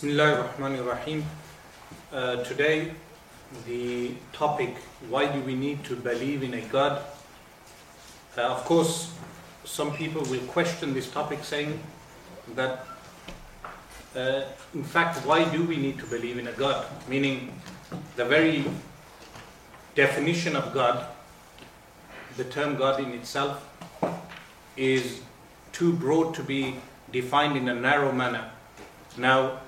Bismillah ar-Rahman ar-Rahim. Today, the topic, why do we need to believe in a God? Of course, some people will question this topic saying that, in fact, why do we need to believe in a God? Meaning, the very definition of God, the term God in itself, is too broad to be defined in a narrow manner. Now,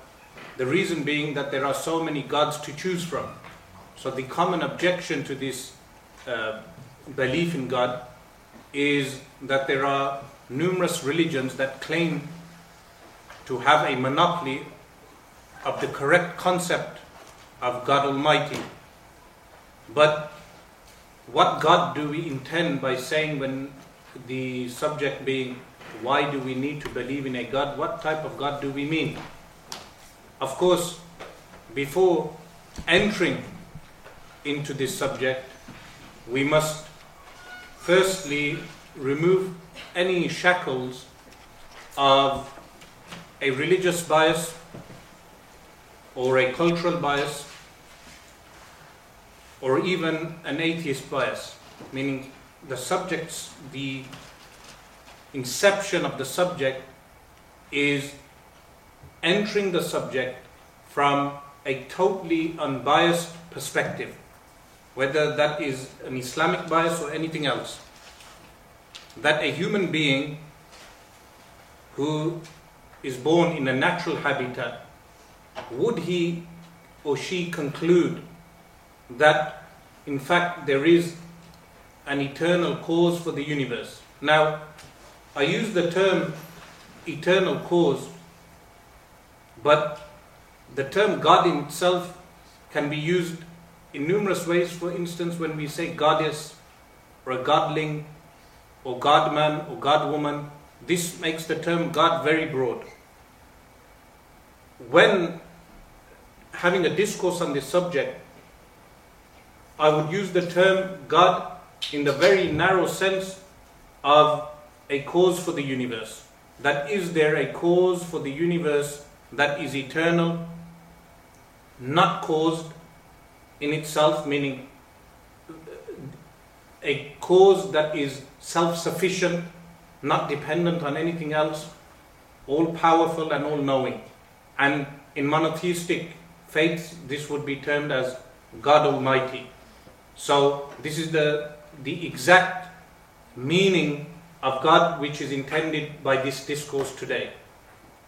the reason being that there are so many gods to choose from. So the common objection to this belief in God is that there are numerous religions that claim to have a monopoly of the correct concept of God Almighty. But what God do we intend by saying, when the subject being why do we need to believe in a God, what type of God do we mean? Of course, before entering into this subject, we must firstly remove any shackles of a religious bias or a cultural bias or even an atheist bias, meaning the inception of the subject is entering the subject from a totally unbiased perspective, whether that is an Islamic bias or anything else. That a human being who is born in a natural habitat, would he or she conclude that in fact there is an eternal cause for the universe? Now, I use the term eternal cause, but the term God in itself can be used in numerous ways. For instance, when we say goddess or a godling or godman or godwoman, this makes the term God very broad. When having a discourse on this subject, I would use the term God in the very narrow sense of a cause for the universe. That is there a cause for the universe that is eternal, not caused in itself, meaning a cause that is self-sufficient, not dependent on anything else, all-powerful and all-knowing. And in monotheistic faiths, this would be termed as God Almighty. So this is the exact meaning of God which is intended by this discourse today.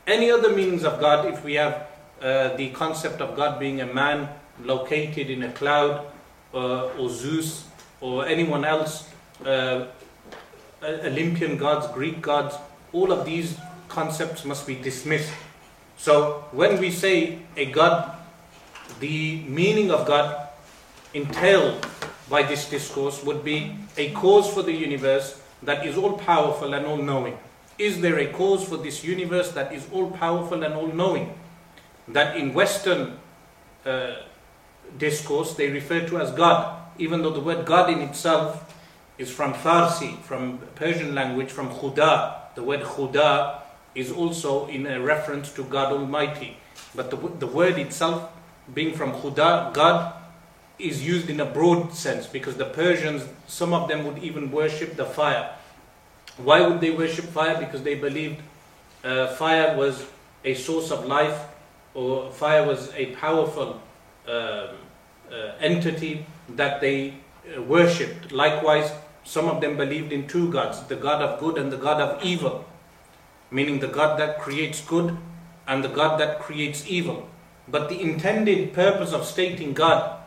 Any other meanings of God, if we have the concept of God being a man located in a cloud, or Zeus, or anyone else, Olympian gods, Greek gods, all of these concepts must be dismissed. So when we say a God, the meaning of God entailed by this discourse would be a cause for the universe that is all-powerful and all-knowing. Is there a cause for this universe that is all-powerful and all-knowing? That in Western discourse they refer to as God, even though the word God in itself is from Farsi, from Persian language, from Khuda. The word Khuda is also in a reference to God Almighty. But the word itself, being from Khuda, God, is used in a broad sense, because the Persians, some of them would even worship the fire. Why would they worship fire? Because they believed fire was a source of life, or fire was a powerful entity that they worshipped. Likewise, some of them believed in two gods, the God of good and the God of evil, meaning the God that creates good and the God that creates evil. But the intended purpose of stating God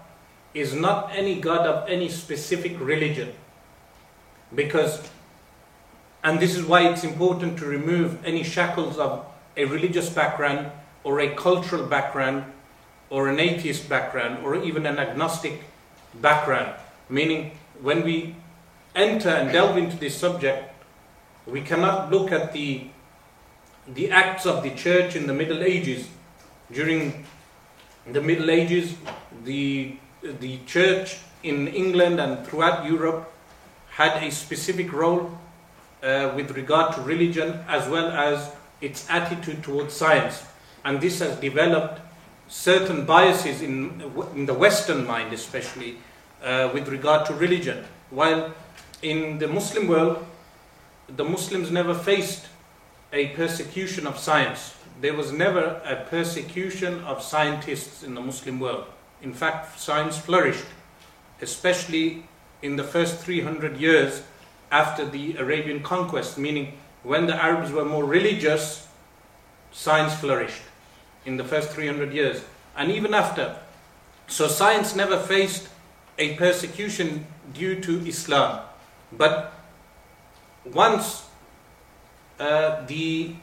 is not any God of any specific religion, because, and this is why it's important to remove any shackles of a religious background or a cultural background or an atheist background or even an agnostic background. Meaning, when we enter and delve into this subject, we cannot look at the acts of the church in the Middle Ages. During the Middle Ages, the church in England and throughout Europe had a specific role with regard to religion as well as its attitude towards science. and this has developed certain biases in the Western mind, especially with regard to religion. While in the Muslim world, the Muslims never faced a persecution of science. There was never a persecution of scientists in the Muslim world. In fact, science flourished, especially in the first 300 years after the Arabian conquest, meaning when the Arabs were more religious, science flourished in the first 300 years, and even after. So science never faced a persecution due to Islam. But once the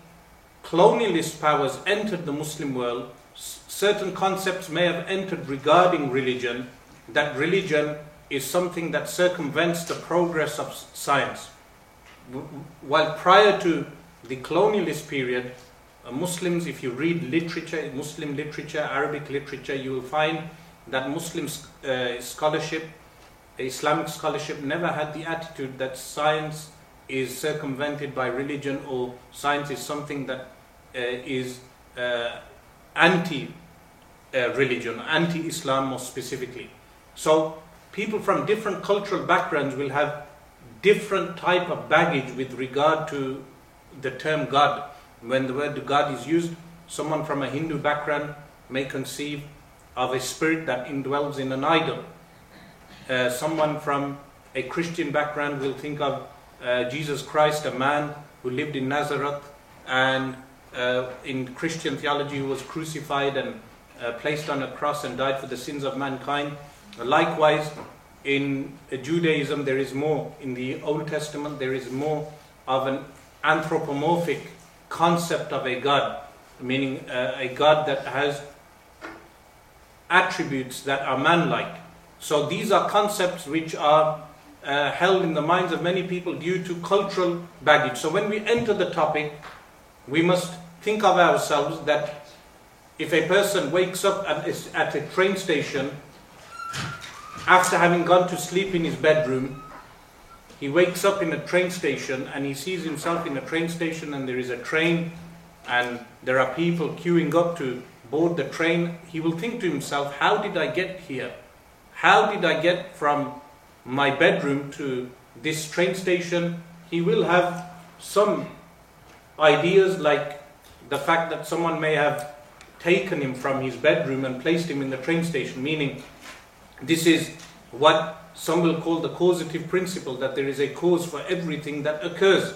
colonialist powers entered the Muslim world, certain concepts may have entered regarding religion, that religion is something that circumvents the progress of science. While prior to the colonialist period, Muslims, if you read literature, Muslim literature, Arabic literature, you will find that Muslim scholarship, Islamic scholarship, never had the attitude that science is circumvented by religion or science is something that is anti-religion, anti-Islam more specifically. So people from different cultural backgrounds will have different type of baggage with regard to the term God. When the word God is used, someone from a Hindu background may conceive of a spirit that indwells in an idol. Someone from a Christian background will think of Jesus Christ, a man who lived in Nazareth and in Christian theology who was crucified and placed on a cross and died for the sins of mankind. Likewise, in Judaism there is more, in the Old Testament there is more of an anthropomorphic concept of a God, meaning a God that has attributes that are man-like. So these are concepts which are held in the minds of many people due to cultural baggage. So when we enter the topic, we must think of ourselves that if a person wakes up at a train station after having gone to sleep in his bedroom, he wakes up in a train station and he sees himself in a train station and there is a train and there are people queuing up to board the train, he will think to himself, how did I get here? How did I get from my bedroom to this train station? He will have some ideas like the fact that someone may have taken him from his bedroom and placed him in the train station, meaning this is what some will call the causative principle, that there is a cause for everything that occurs.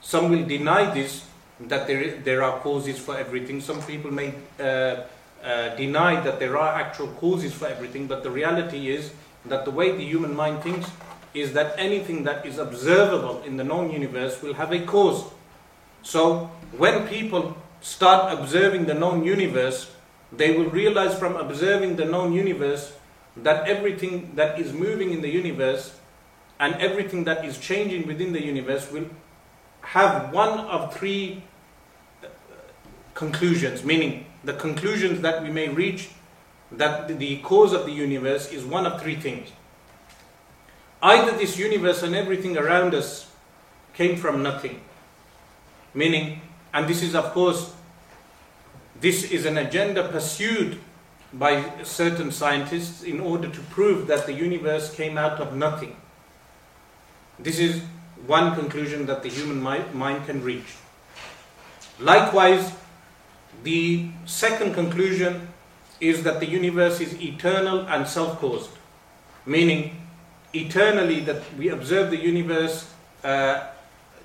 Some will deny this, that there are causes for everything. Some people may deny that there are actual causes for everything, but the reality is that the way the human mind thinks is that anything that is observable in the known universe will have a cause. So when people start observing the known universe, they will realize from observing the known universe that everything that is moving in the universe and everything that is changing within the universe will have one of three conclusions, meaning the conclusions that we may reach that the cause of the universe is one of three things. Either this universe and everything around us came from nothing, meaning, and this is of course, this is an agenda pursued by certain scientists in order to prove that the universe came out of nothing. This is one conclusion that the human mind can reach. Likewise, the second conclusion is that the universe is eternal and self-caused, meaning eternally that we observe the universe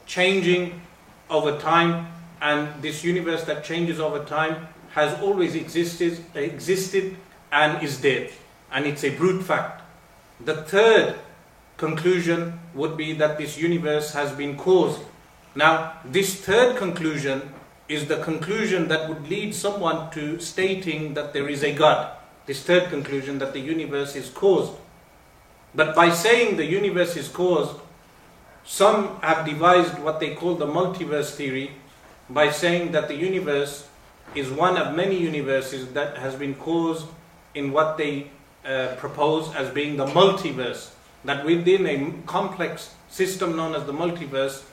changing over time, and this universe that changes over time has always existed and is dead, and it's a brute fact. The third conclusion would be that this universe has been caused. Now, this third conclusion is the conclusion that would lead someone to stating that there is a God. This third conclusion, that the universe is caused. But by saying the universe is caused, some have devised what they call the multiverse theory by saying that the universe is one of many universes that has been caused in what they propose as being the multiverse. That within a complex system known as the multiverse,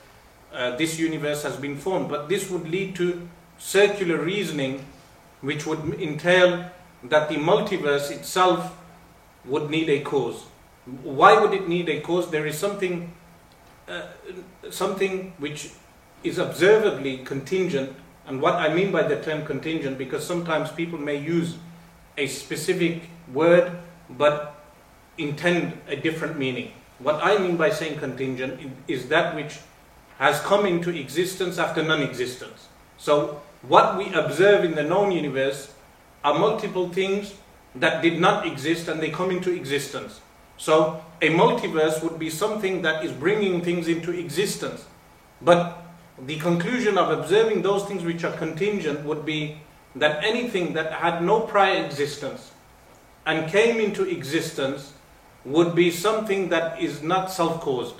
this universe has been formed. But this would lead to circular reasoning which would entail that the multiverse itself would need a cause. Why would it need a cause? There is something which is observably contingent. And what I mean by the term contingent, because sometimes people may use a specific word but intend a different meaning. What I mean by saying contingent is that which has come into existence after non-existence. So what we observe in the known universe are multiple things that did not exist and they come into existence. So a multiverse would be something that is bringing things into existence. But the conclusion of observing those things which are contingent would be that anything that had no prior existence and came into existence would be something that is not self-caused,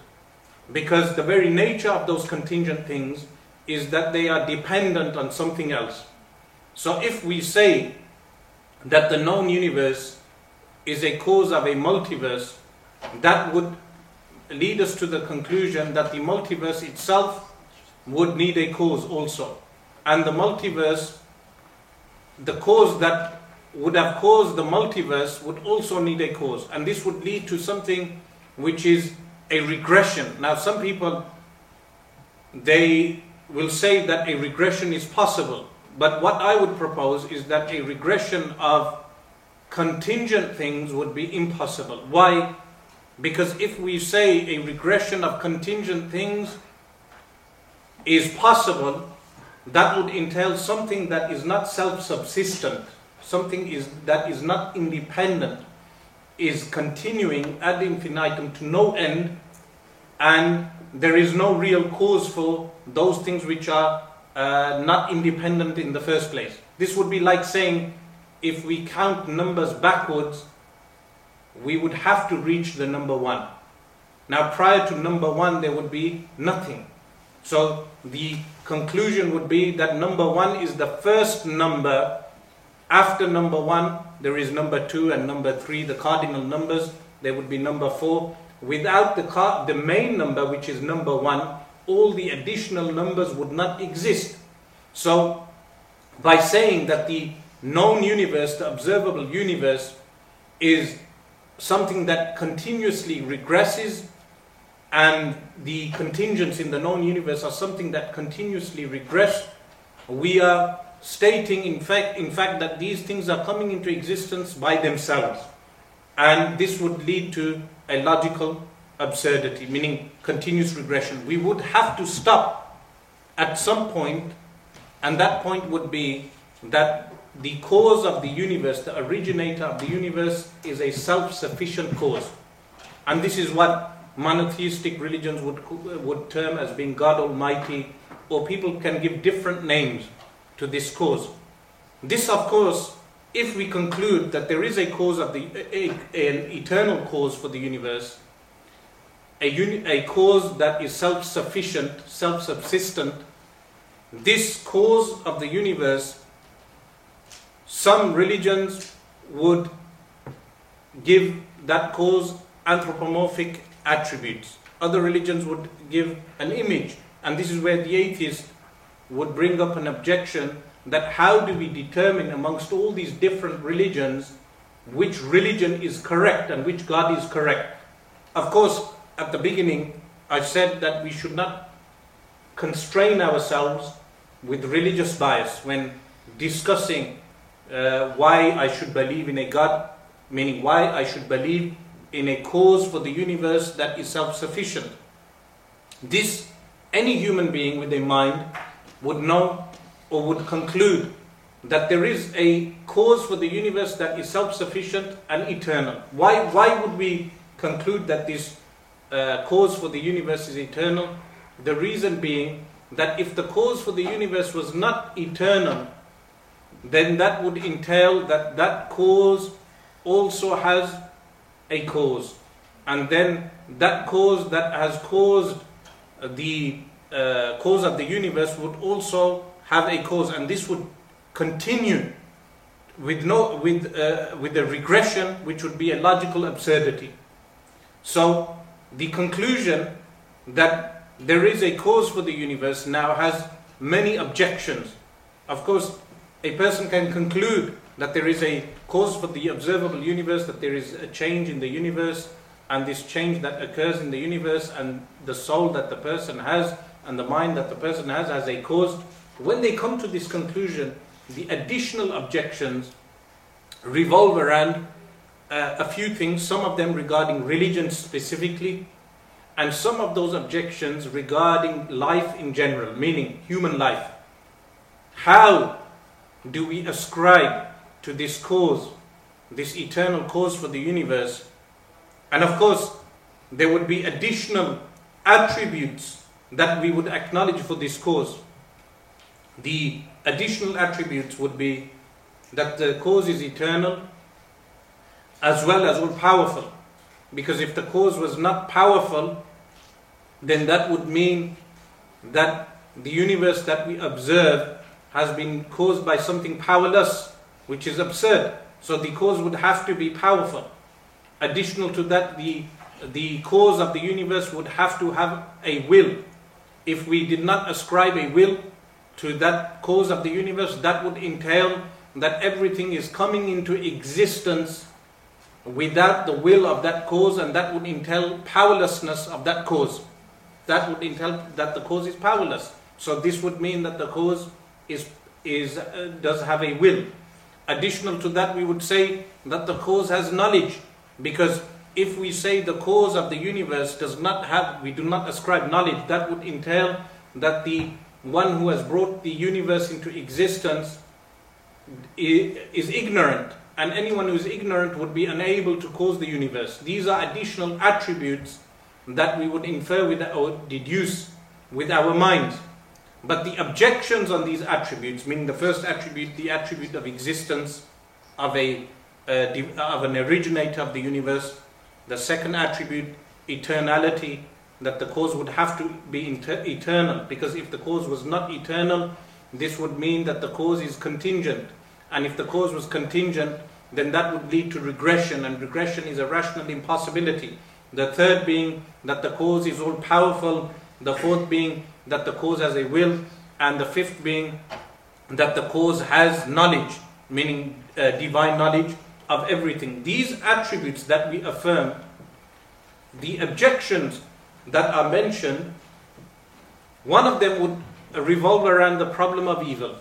because the very nature of those contingent things is that they are dependent on something else. So if we say that the known universe is a cause of a multiverse, that would lead us to the conclusion that the multiverse itself would need a cause also. And the multiverse, the cause that would have caused the multiverse would also need a cause. And this would lead to something which is a regression. Now some people, they will say that a regression is possible. But what I would propose is that a regression of contingent things would be impossible. Why? Because if we say a regression of contingent things is possible, that would entail something that is not self-subsistent, that is not independent, is continuing ad infinitum to no end, and there is no real cause for those things which are not independent in the first place. This would be like saying, if we count numbers backwards, we would have to reach the number one. Now prior to number one there would be nothing. So the conclusion would be that number one is the first number. After number one, there is number two and number three, the cardinal numbers. There would be number four. Without the main number, which is number one, all the additional numbers would not exist. So by saying that the known universe, the observable universe, is something that continuously regresses, and the contingents in the known universe are something that continuously regress, we are stating in fact that these things are coming into existence by themselves. And this would lead to a logical absurdity, meaning continuous regression. We would have to stop at some point, and that point would be that the cause of the universe, the originator of the universe, is a self-sufficient cause. And this is what monotheistic religions would term as being God Almighty, or people can give different names to this cause. This, of course, if we conclude that there is a cause of an eternal cause for the universe, a cause that is self-sufficient, self-subsistent, this cause of the universe, some religions would give that cause anthropomorphic attributes. Other religions would give an image, and this is where the atheist would bring up an objection that how do we determine amongst all these different religions which religion is correct and which God is correct. Of course, at the beginning I said that we should not constrain ourselves with religious bias when discussing why I should believe in a God, meaning why I should believe in a cause for the universe that is self-sufficient. This, any human being with a mind would know or would conclude that there is a cause for the universe that is self-sufficient and eternal. Why would we conclude that this cause for the universe is eternal? The reason being that if the cause for the universe was not eternal, then that would entail that that cause also has a cause, and then that cause that has caused the cause of the universe would also have a cause, and this would continue with a regression which would be a logical absurdity. So the conclusion that there is a cause for the universe now has many objections. Of course, a person can conclude that there is a cause for the observable universe, that there is a change in the universe, and this change that occurs in the universe and the soul that the person has and the mind that the person has a cause. When they come to this conclusion, the additional objections revolve around a few things, some of them regarding religion specifically, and some of those objections regarding life in general, meaning human life. How do we ascribe to this cause, this eternal cause for the universe? And of course, there would be additional attributes that we would acknowledge for this cause. The additional attributes would be that the cause is eternal as well as all-powerful. Because if the cause was not powerful, then that would mean that the universe that we observe has been caused by something powerless, which is absurd. So the cause would have to be powerful. Additional to that, the cause of the universe would have to have a will. If we did not ascribe a will to that cause of the universe, that would entail that everything is coming into existence without the will of that cause, and that would entail powerlessness of that cause. That would entail that the cause is powerless. So this would mean that the cause does have a will. Additional to that, we would say that the cause has knowledge, because if we say the cause of the universe we do not ascribe knowledge, that would entail that the one who has brought the universe into existence is ignorant, and anyone who is ignorant would be unable to cause the universe. These are additional attributes that we would infer with or deduce with our minds. But the objections on these attributes, meaning the first attribute, the attribute of existence of an originator of the universe, the second attribute, eternality, that the cause would have to be eternal, because if the cause was not eternal, this would mean that the cause is contingent, and if the cause was contingent, then that would lead to regression, and regression is a rational impossibility. The third being that the cause is all-powerful, the fourth being that the cause has a will, and the fifth being that the cause has knowledge, meaning divine knowledge of everything. These attributes that we affirm, the objections that are mentioned, one of them would revolve around the problem of evil.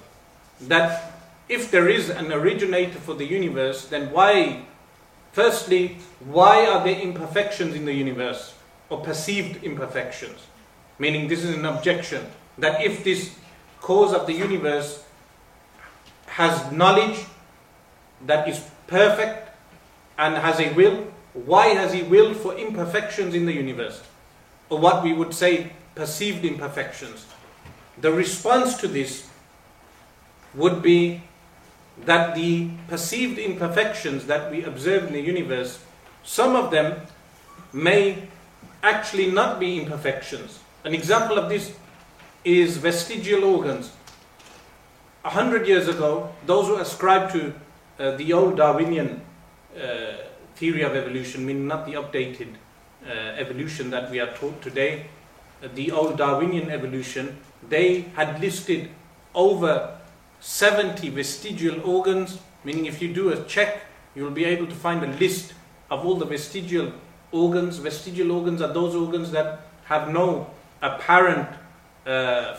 That if there is an originator for the universe, then why are there imperfections in the universe, or perceived imperfections? Meaning, this is an objection, that if this cause of the universe has knowledge that is perfect and has a will, why has he willed for imperfections in the universe? Or what we would say, perceived imperfections. The response to this would be that the perceived imperfections that we observe in the universe, some of them may actually not be imperfections. An example of this is vestigial organs. 100 years ago, those who ascribed to the old Darwinian theory of evolution, meaning not the updated evolution that we are taught today, the old Darwinian evolution, they had listed over 70 vestigial organs, meaning if you do a check, you'll be able to find a list of all the vestigial organs. Vestigial organs are those organs that have no apparent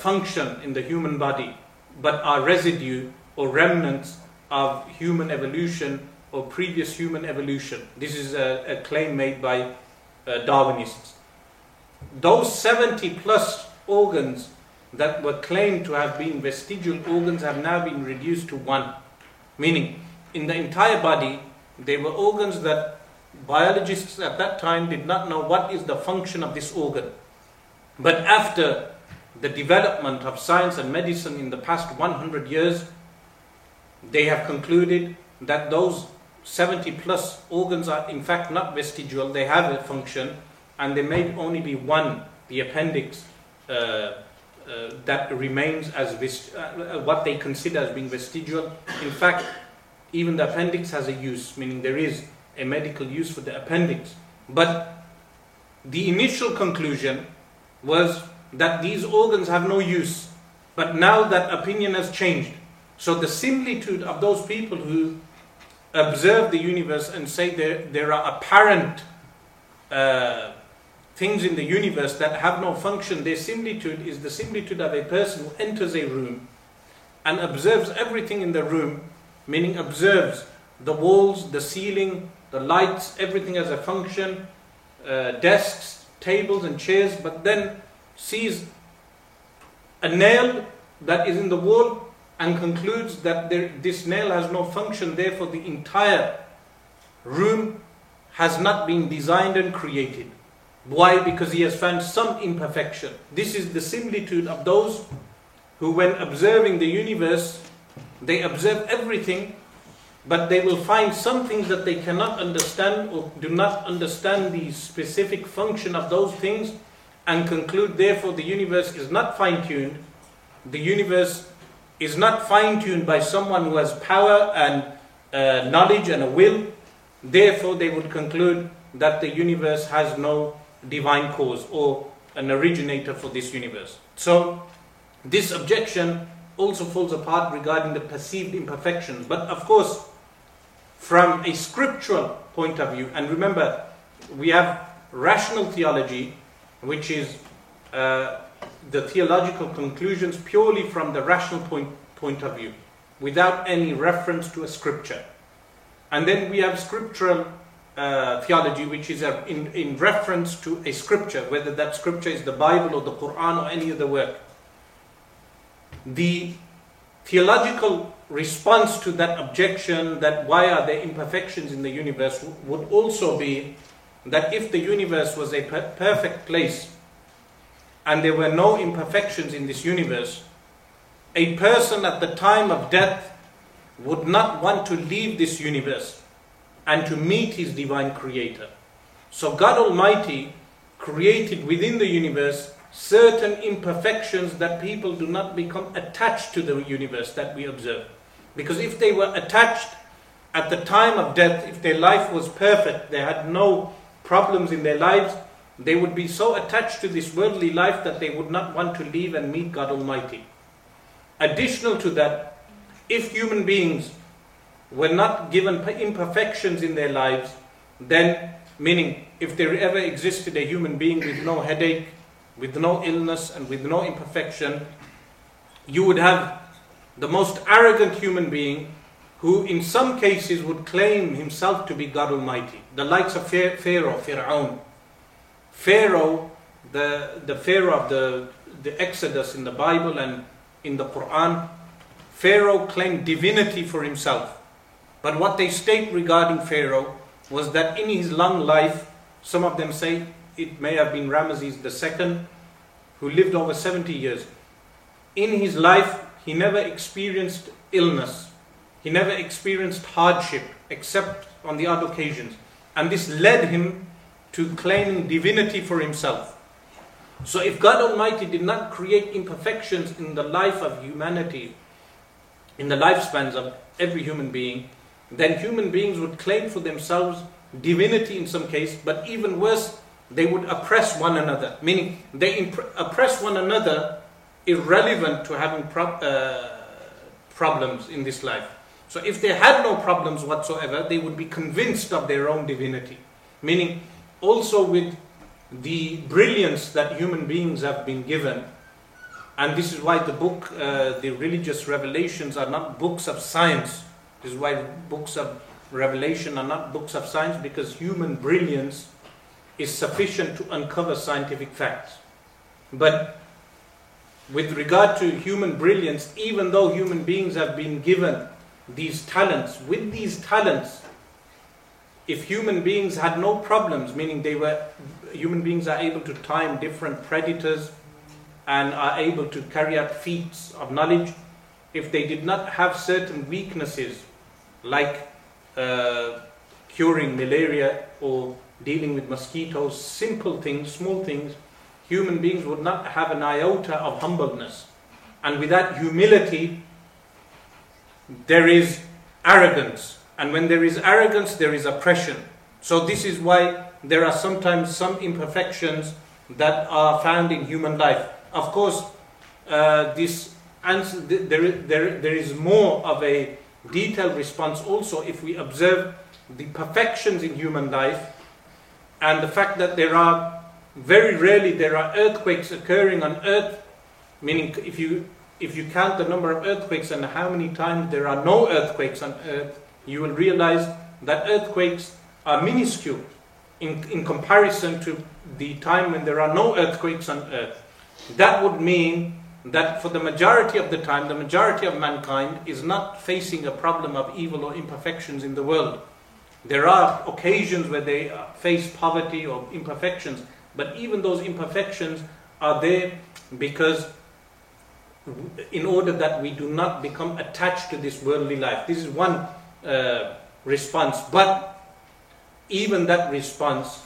function in the human body, but are residue or remnants of human evolution or previous human evolution. This is a claim made by Darwinists. Those 70 plus organs that were claimed to have been vestigial organs have now been reduced to one. Meaning, in the entire body, they were organs that biologists at that time did not know what is the function of this organ. But after the development of science and medicine in the past 100 years, they have concluded that those 70 plus organs are in fact not vestigial, they have a function, and there may only be one, the appendix, that remains as what they consider as being vestigial. In fact, even the appendix has a use, meaning there is a medical use for the appendix. But the initial conclusion was that these organs have no use. But now that opinion has changed. So the similitude of those people who observe the universe and say there are apparent things in the universe that have no function, their similitude is the similitude of a person who enters a room and observes everything in the room, meaning observes the walls, the ceiling, the lights, everything as a function, desks, tables and chairs, but then sees a nail that is in the wall and concludes that this nail has no function, therefore the entire room has not been designed and created. Why? Because he has found some imperfection. This is the similitude of those who, when observing the universe, they observe everything, but they will find some things that they cannot understand or do not understand the specific function of those things, and conclude therefore the universe is not fine-tuned. The universe is not fine-tuned by someone who has power and knowledge and a will. Therefore they would conclude that the universe has no divine cause or an originator for this universe. So this objection also falls apart regarding the perceived imperfections. But of course, from a scriptural point of view, and remember, we have rational theology, which is the theological conclusions purely from the rational point of view, without any reference to a scripture. And then we have scriptural theology, which is in reference to a scripture, whether that scripture is the Bible or the Quran or any other work. The theological response to that objection, that why are there imperfections in the universe, would also be that if the universe was a perfect place and there were no imperfections in this universe, a person at the time of death would not want to leave this universe and to meet his divine creator. So God Almighty created within the universe certain imperfections that people do not become attached to the universe that we observe. Because if they were attached at the time of death, if their life was perfect, they had no problems in their lives, they would be so attached to this worldly life that they would not want to leave and meet God Almighty. Additional to that, if human beings were not given imperfections in their lives, then, meaning if there ever existed a human being with no headache, with no illness and with no imperfection, you would have the most arrogant human being who in some cases would claim himself to be God Almighty. The likes of Fir'aun. Pharaoh, the Pharaoh of the Exodus in the Bible and in the Quran, Pharaoh claimed divinity for himself. But what they state regarding Pharaoh was that in his long life, some of them say it may have been Ramesses II, who lived over 70 years. In his life, he never experienced illness. He never experienced hardship, except on the odd occasions. And this led him to claiming divinity for himself. So if God Almighty did not create imperfections in the life of humanity, in the lifespans of every human being, then human beings would claim for themselves divinity in some case, but even worse, they would oppress one another, meaning they oppress one another irrelevant to having problems in this life. So if they had no problems whatsoever, they would be convinced of their own divinity, meaning also with the brilliance that human beings have been given. And this is why the book, the religious revelations are not books of science. This is why books of revelation are not books of science, because human brilliance is sufficient to uncover scientific facts. But with regard to human brilliance, even though human beings have been given these talents, with these talents, if human beings had no problems, meaning human beings are able to time different predators and are able to carry out feats of knowledge, if they did not have certain weaknesses like curing malaria or dealing with mosquitoes, simple things, small things, human beings would not have an iota of humbleness. And without humility, there is arrogance. And when there is arrogance, there is oppression. So this is why there are sometimes some imperfections that are found in human life. Of course, this And there is more of a detailed response also if we observe the perfections in human life and the fact that there are very rarely there are earthquakes occurring on earth, meaning if you count the number of earthquakes and how many times there are no earthquakes on earth, you will realize that earthquakes are minuscule in comparison to the time when there are no earthquakes on earth. That would mean that for the majority of the time, the majority of mankind is not facing a problem of evil or imperfections in the world. There are occasions where they face poverty or imperfections, but even those imperfections are there because in order that we do not become attached to this worldly life. This is one response, but even that response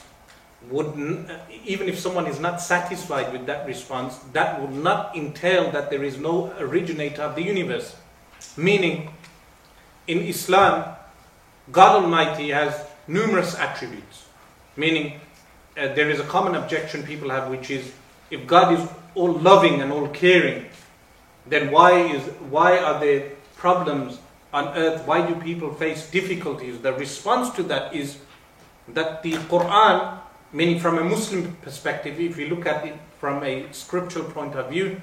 wouldn't, even if someone is not satisfied with that response, that would not entail that there is no originator of the universe. Meaning, in Islam, God Almighty has numerous attributes. Meaning, there is a common objection people have, which is, if God is all loving and all caring, then why are there problems on earth? Why do people face difficulties? The response to that is that the Quran, meaning from a Muslim perspective, if we look at it from a scriptural point of view,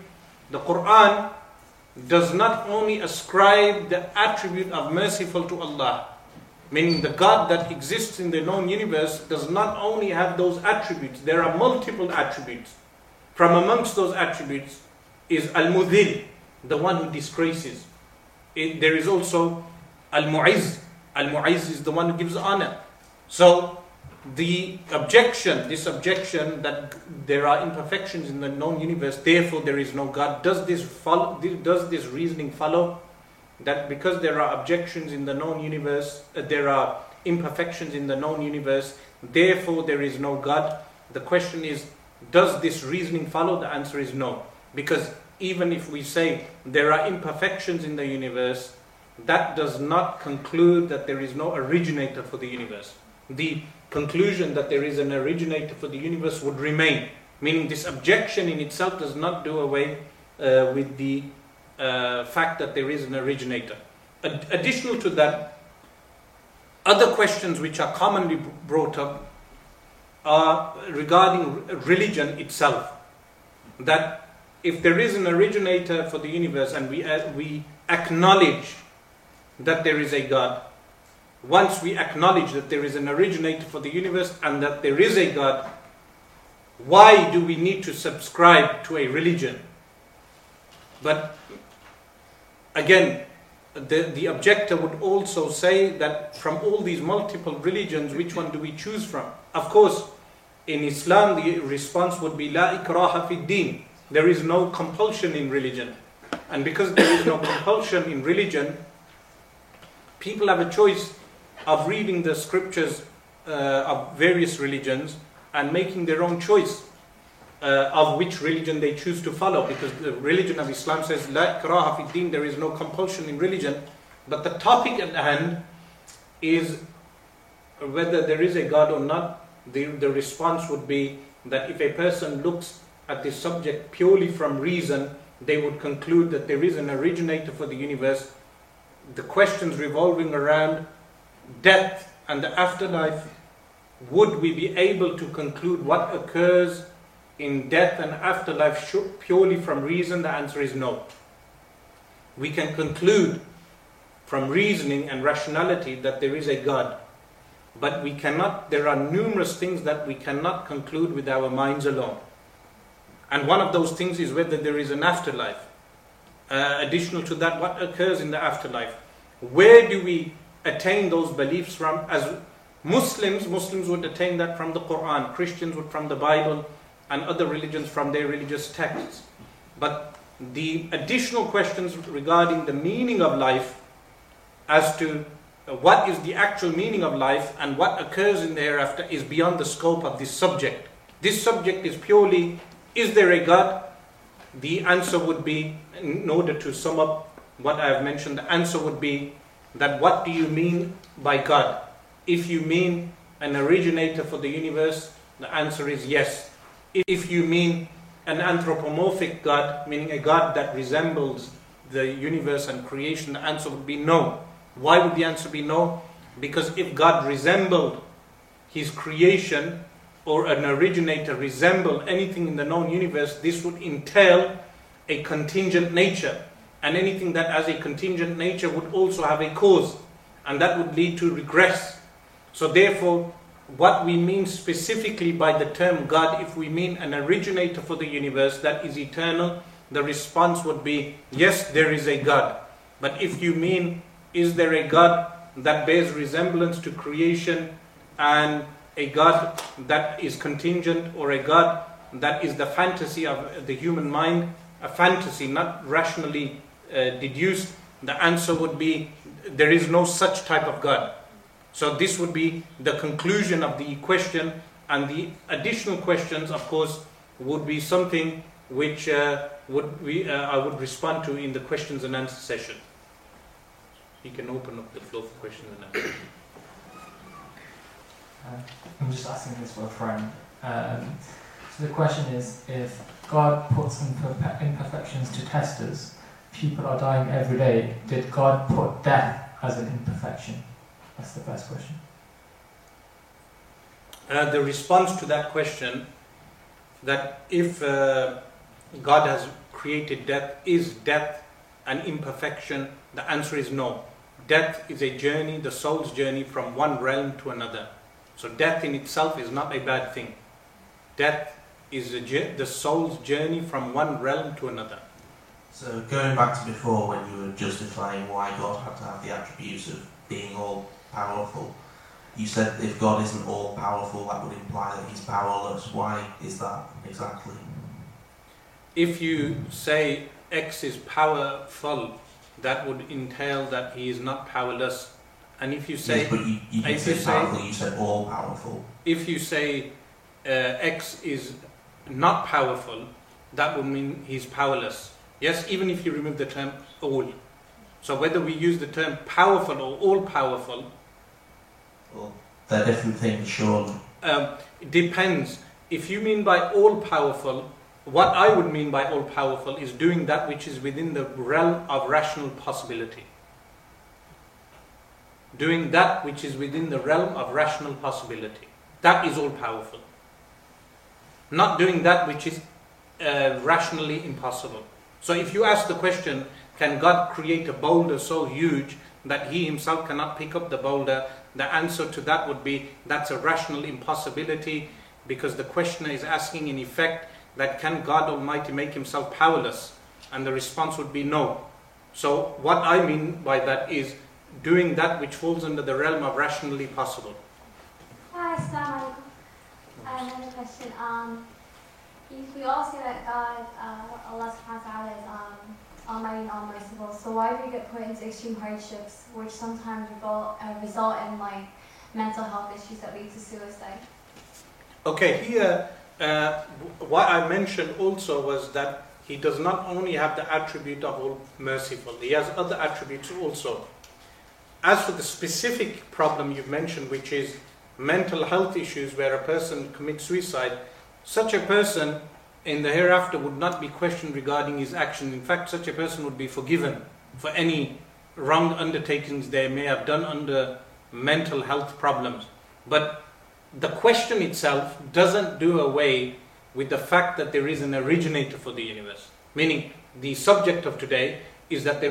the Quran does not only ascribe the attribute of merciful to Allah, meaning the God that exists in the known universe does not only have those attributes, there are multiple attributes. From amongst those attributes is Al-Mudhill, the one who disgraces. There is also Al-Mu'izz. Al-Mu'izz is the one who gives honor. So this objection that there are imperfections in the known universe, therefore there is no God, does this reasoning follow that because there are objections in the known universe, there are imperfections in the known universe, therefore there is no God? The question is, does this reasoning follow? The answer is no. Because even if we say there are imperfections in the universe, that does not conclude that there is no originator for the universe. The conclusion that there is an originator for the universe would remain. Meaning this objection in itself does not do away with the fact that there is an originator. Additional to that, other questions which are commonly brought up are regarding religion itself. That if there is an originator for the universe and we acknowledge that there is a God, once we acknowledge that there is an originator for the universe and that there is a God, why do we need to subscribe to a religion? But again, the objector would also say that from all these multiple religions, which one do we choose from? Of course, in Islam, the response would be La ikraha fi din. There is no compulsion in religion. And because there is no compulsion in religion, people have a choice of reading the scriptures of various religions and making their own choice of which religion they choose to follow, because the religion of Islam says La ikraha fi din, there is no compulsion in religion. But the topic at hand is whether there is a God or not. The response would be that if a person looks at this subject purely from reason, they would conclude that there is an originator for the universe. The questions revolving around death and the afterlife, would we be able to conclude what occurs in death and afterlife purely from reason? The answer is no. We can conclude from reasoning and rationality that there is a God, but we cannot, there are numerous things that we cannot conclude with our minds alone. And one of those things is whether there is an afterlife. Additional to that, what occurs in the afterlife? Where do we attain those beliefs from? As Muslims would attain that from the Quran, Christians would from the Bible, and other religions from their religious texts. But the additional questions regarding the meaning of life, as to what is the actual meaning of life and what occurs in the hereafter, is beyond the scope of this subject. This subject is purely, is there a God? The answer would be, in order to sum up what I have mentioned, the answer would be that what do you mean by God? If you mean an originator for the universe, the answer is yes. If you mean an anthropomorphic God, meaning a God that resembles the universe and creation, the answer would be no. Why would the answer be no? Because if God resembled his creation, or an originator resembled anything in the known universe, this would entail a contingent nature. And anything that has a contingent nature would also have a cause. And that would lead to regress. So therefore, what we mean specifically by the term God, if we mean an originator for the universe that is eternal, the response would be, yes, there is a God. But if you mean, is there a God that bears resemblance to creation, and a God that is contingent, or a God that is the fantasy of the human mind, a fantasy not rationally deduced, the answer would be, there is no such type of God. So this would be the conclusion of the question, and the additional questions, of course, would be something which I would respond to in the questions and answer session. You can open up the floor for questions and answers. I'm just asking this for a friend. So the question is, if God puts imperfections to test us, people are dying every day, did God put death as an imperfection? That's the first question. The response to that question, that if God has created death, is death an imperfection? The answer is no. Death is a journey, the soul's journey from one realm to another. So death in itself is not a bad thing. Death is the soul's journey from one realm to another. So going back to before when you were justifying why God had to have the attributes of being all-powerful, you said if God isn't all-powerful, that would imply that he's powerless. Why is that exactly? If you say X is powerful, that would entail that he is not powerless. And if you say, yes, but you didn't say powerful, you said all powerful. If you say X is not powerful, that would mean he's powerless. Yes, even if you remove the term all. So whether we use the term powerful or all powerful, well, they're different things, surely. It depends. If you mean by all powerful, what I would mean by all powerful is doing that which is within the realm of rational possibility. Doing that which is within the realm of rational possibility. That is all-powerful. Not doing that which is rationally impossible. So if you ask the question, can God create a boulder so huge that he himself cannot pick up the boulder? The answer to that would be, that's a rational impossibility, because the questioner is asking in effect that can God Almighty make himself powerless? And the response would be no. So what I mean by that is, doing that which falls under the realm of rationally possible. Hi, Assalamu alaikum. I have another question. If we all say that God, Allah subhanahu wa ta'ala is almighty and all-merciful, so why do we get put into extreme hardships, which sometimes result in like mental health issues that lead to suicide? Okay, here what I mentioned also was that he does not only have the attribute of all-merciful, he has other attributes also. As for the specific problem you've mentioned, which is mental health issues where a person commits suicide, such a person in the hereafter would not be questioned regarding his actions. In fact, such a person would be forgiven for any wrong undertakings they may have done under mental health problems. But the question itself doesn't do away with the fact that there is an originator for the universe. Meaning, the subject of today is that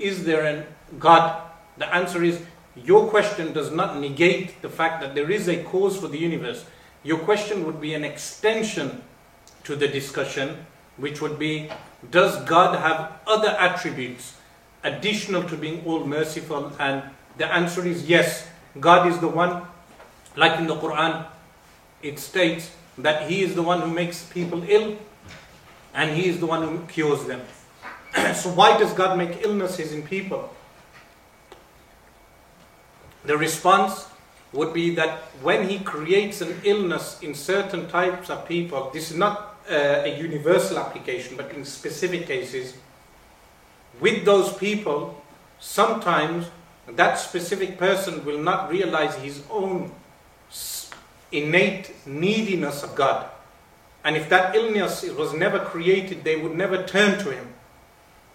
is there a God? The answer is, your question does not negate the fact that there is a cause for the universe. Your question would be an extension to the discussion, which would be, does God have other attributes additional to being all-merciful? And the answer is yes. God is the one, like in the Quran, it states that he is the one who makes people ill and he is the one who cures them. So why does God make illnesses in people? The response would be that when he creates an illness in certain types of people, this is not a universal application, but in specific cases, with those people, sometimes that specific person will not realize his own innate neediness of God. And if that illness was never created, they would never turn to him.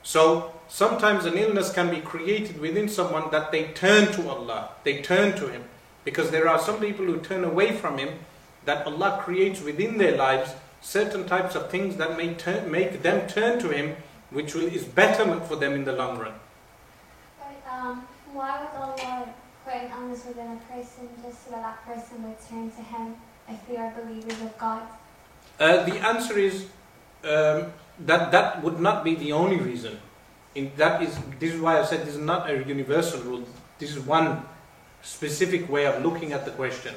So sometimes an illness can be created within someone that they turn to Allah, they turn to Him. Because there are some people who turn away from Him, that Allah creates within their lives certain types of things that may make them turn to Him, which is betterment for them in the long run. But why would Allah put an illness within a person just so that that person would turn to Him if they are believers of God? The answer is that would not be the only reason. This is why I said this is not a universal rule. This is one specific way of looking at the question.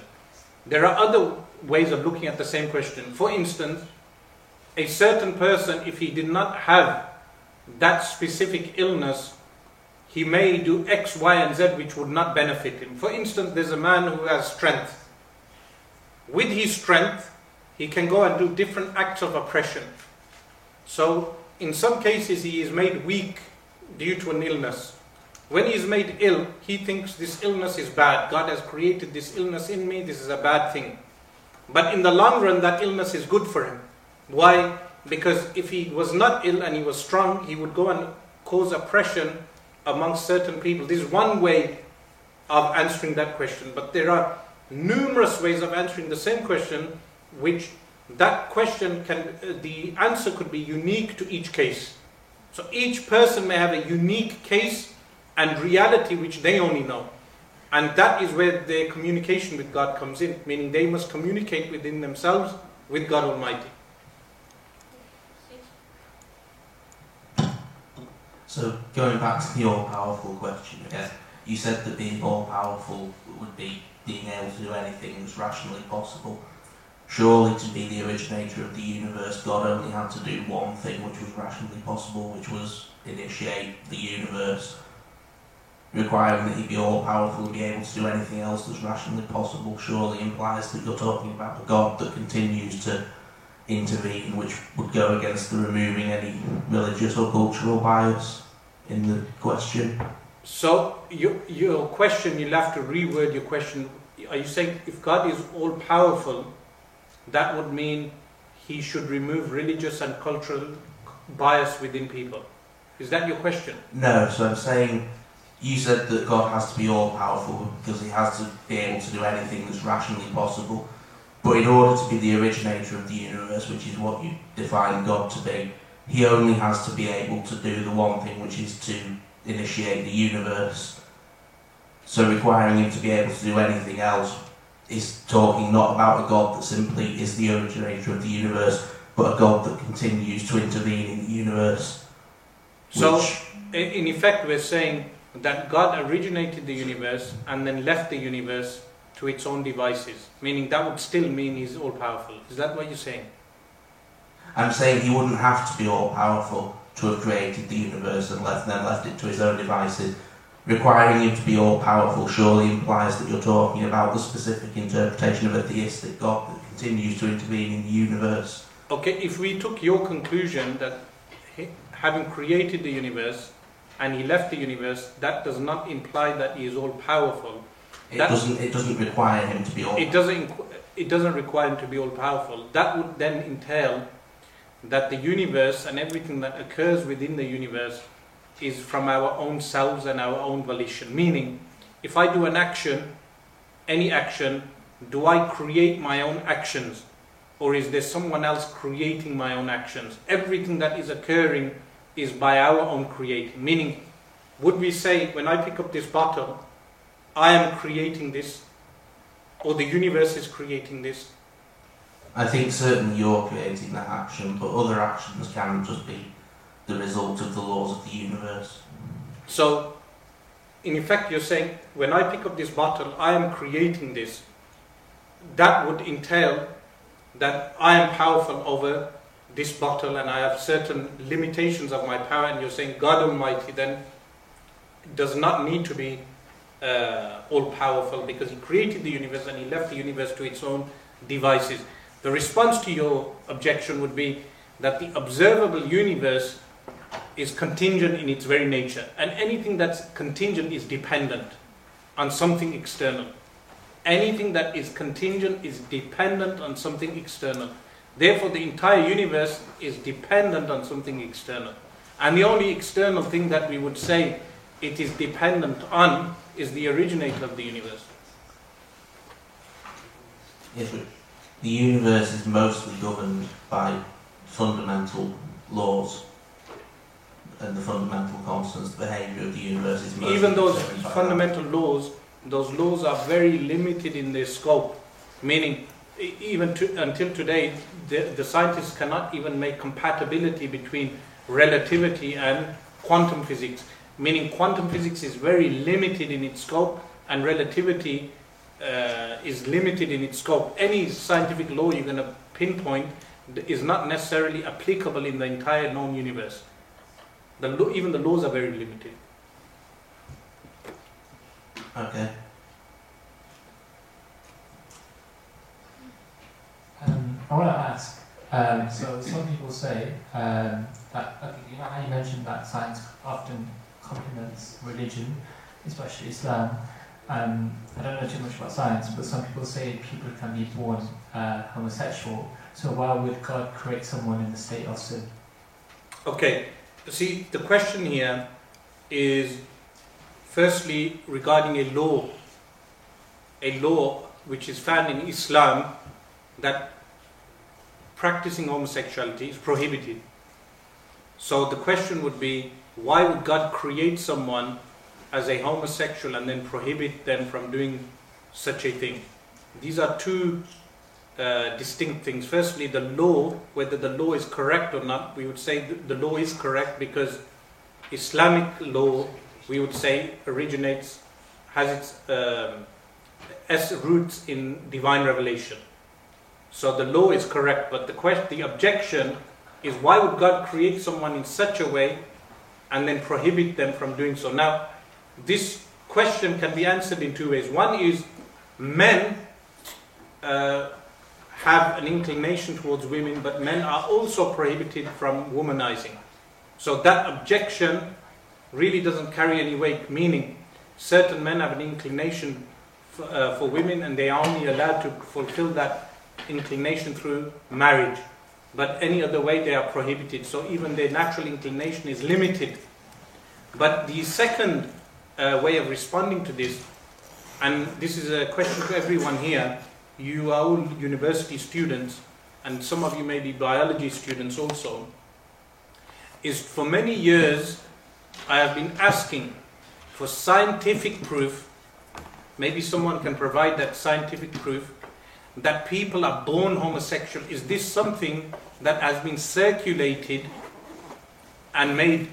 There are other ways of looking at the same question. For instance, a certain person, if he did not have that specific illness, he may do X, Y, and Z, which would not benefit him. For instance, there's a man who has strength. With his strength, he can go and do different acts of oppression. So, in some cases, he is made weak due to an illness. When he is made ill, he thinks this illness is bad. God has created this illness in me, this is a bad thing. But in the long run, that illness is good for him. Why? Because if he was not ill and he was strong, he would go and cause oppression amongst certain people. This is one way of answering that question. But there are numerous ways of answering the same question, which that question the answer could be unique to each case. So each person may have a unique case and reality which they only know. And that is where their communication with God comes in, meaning they must communicate within themselves with God Almighty. So going back to the all-powerful question again, you said that being all-powerful would be being able to do anything that's rationally possible. Surely to be the originator of the universe, God only had to do one thing which was rationally possible, which was initiate the universe, requiring that he be all-powerful and be able to do anything else that's rationally possible. Surely implies that you're talking about a God that continues to intervene, which would go against the removing any religious or cultural bias in the question. So your question, you'll have to reword your question. Are you saying if God is all-powerful, that would mean he should remove religious and cultural bias within people? Is that your question? No, so I'm saying, you said that God has to be all-powerful because he has to be able to do anything that's rationally possible. But in order to be the originator of the universe, which is what you define God to be, he only has to be able to do the one thing, which is to initiate the universe. So requiring him to be able to do anything else is talking not about a God that simply is the originator of the universe, but a God that continues to intervene in the universe. So, in effect, we're saying that God originated the universe and then left the universe to its own devices, meaning that would still mean he's all-powerful. Is that what you're saying? I'm saying he wouldn't have to be all-powerful to have created the universe and left it to his own devices. Requiring him to be all-powerful surely implies that you're talking about the specific interpretation of a theistic God that continues to intervene in the universe. Okay, if we took your conclusion that having created the universe and he left the universe, that does not imply that he is all-powerful. It doesn't require him to be all-powerful. It doesn't require him to be all-powerful. That would then entail that the universe and everything that occurs within the universe is from our own selves and our own volition. Meaning, if I do an action, any action, do I create my own actions? Or is there someone else creating my own actions? Everything that is occurring is by our own creating. Meaning, would we say, when I pick up this bottle, I am creating this, or the universe is creating this? I think certainly you're creating that action, but other actions can just be the result of the laws of the universe. So, in effect, you're saying, when I pick up this bottle, I am creating this. That would entail that I am powerful over this bottle and I have certain limitations of my power, and you're saying God Almighty then does not need to be all-powerful because he created the universe and he left the universe to its own devices. The response to your objection would be that the observable universe is contingent in its very nature, and anything that's contingent is dependent on something external. Anything that is contingent is dependent on something external. Therefore, the entire universe is dependent on something external. And the only external thing that we would say it is dependent on is the originator of the universe. Yes, the universe is mostly governed by fundamental laws, and the fundamental constants, the behaviour of the universe is mostly... Even those fundamental laws, those laws are very limited in their scope, meaning even until today, the scientists cannot even make compatibility between relativity and quantum physics, meaning quantum physics is very limited in its scope and relativity is limited in its scope. Any scientific law you're going to pinpoint is not necessarily applicable in the entire known universe. Even the laws are very limited. Okay. I want to ask, so some people say that, you know how you mentioned that science often complements religion, especially Islam. I don't know too much about science, but some people say people can be born homosexual, so why would God create someone in the state of sin? Okay, see, the question here is firstly regarding a law which is found in Islam that practicing homosexuality is prohibited. So the question would be, why would God create someone as a homosexual and then prohibit them from doing such a thing? These are two distinct things. Firstly, the law, whether the law is correct or not, we would say the law is correct because Islamic law, we would say, originates, has its roots in divine revelation. So the law is correct, but the objection is why would God create someone in such a way and then prohibit them from doing so? Now, this question can be answered in two ways. One is men have an inclination towards women, but men are also prohibited from womanizing. So that objection really doesn't carry any weight, meaning certain men have an inclination for women and they are only allowed to fulfill that inclination through marriage, but any other way they are prohibited. So even their natural inclination is limited. But the second way of responding to this, and this is a question to everyone here, you are all university students and some of you may be biology students also, is for many years I have been asking for scientific proof, maybe someone can provide that scientific proof, that people are born homosexual. Is this something that has been circulated and made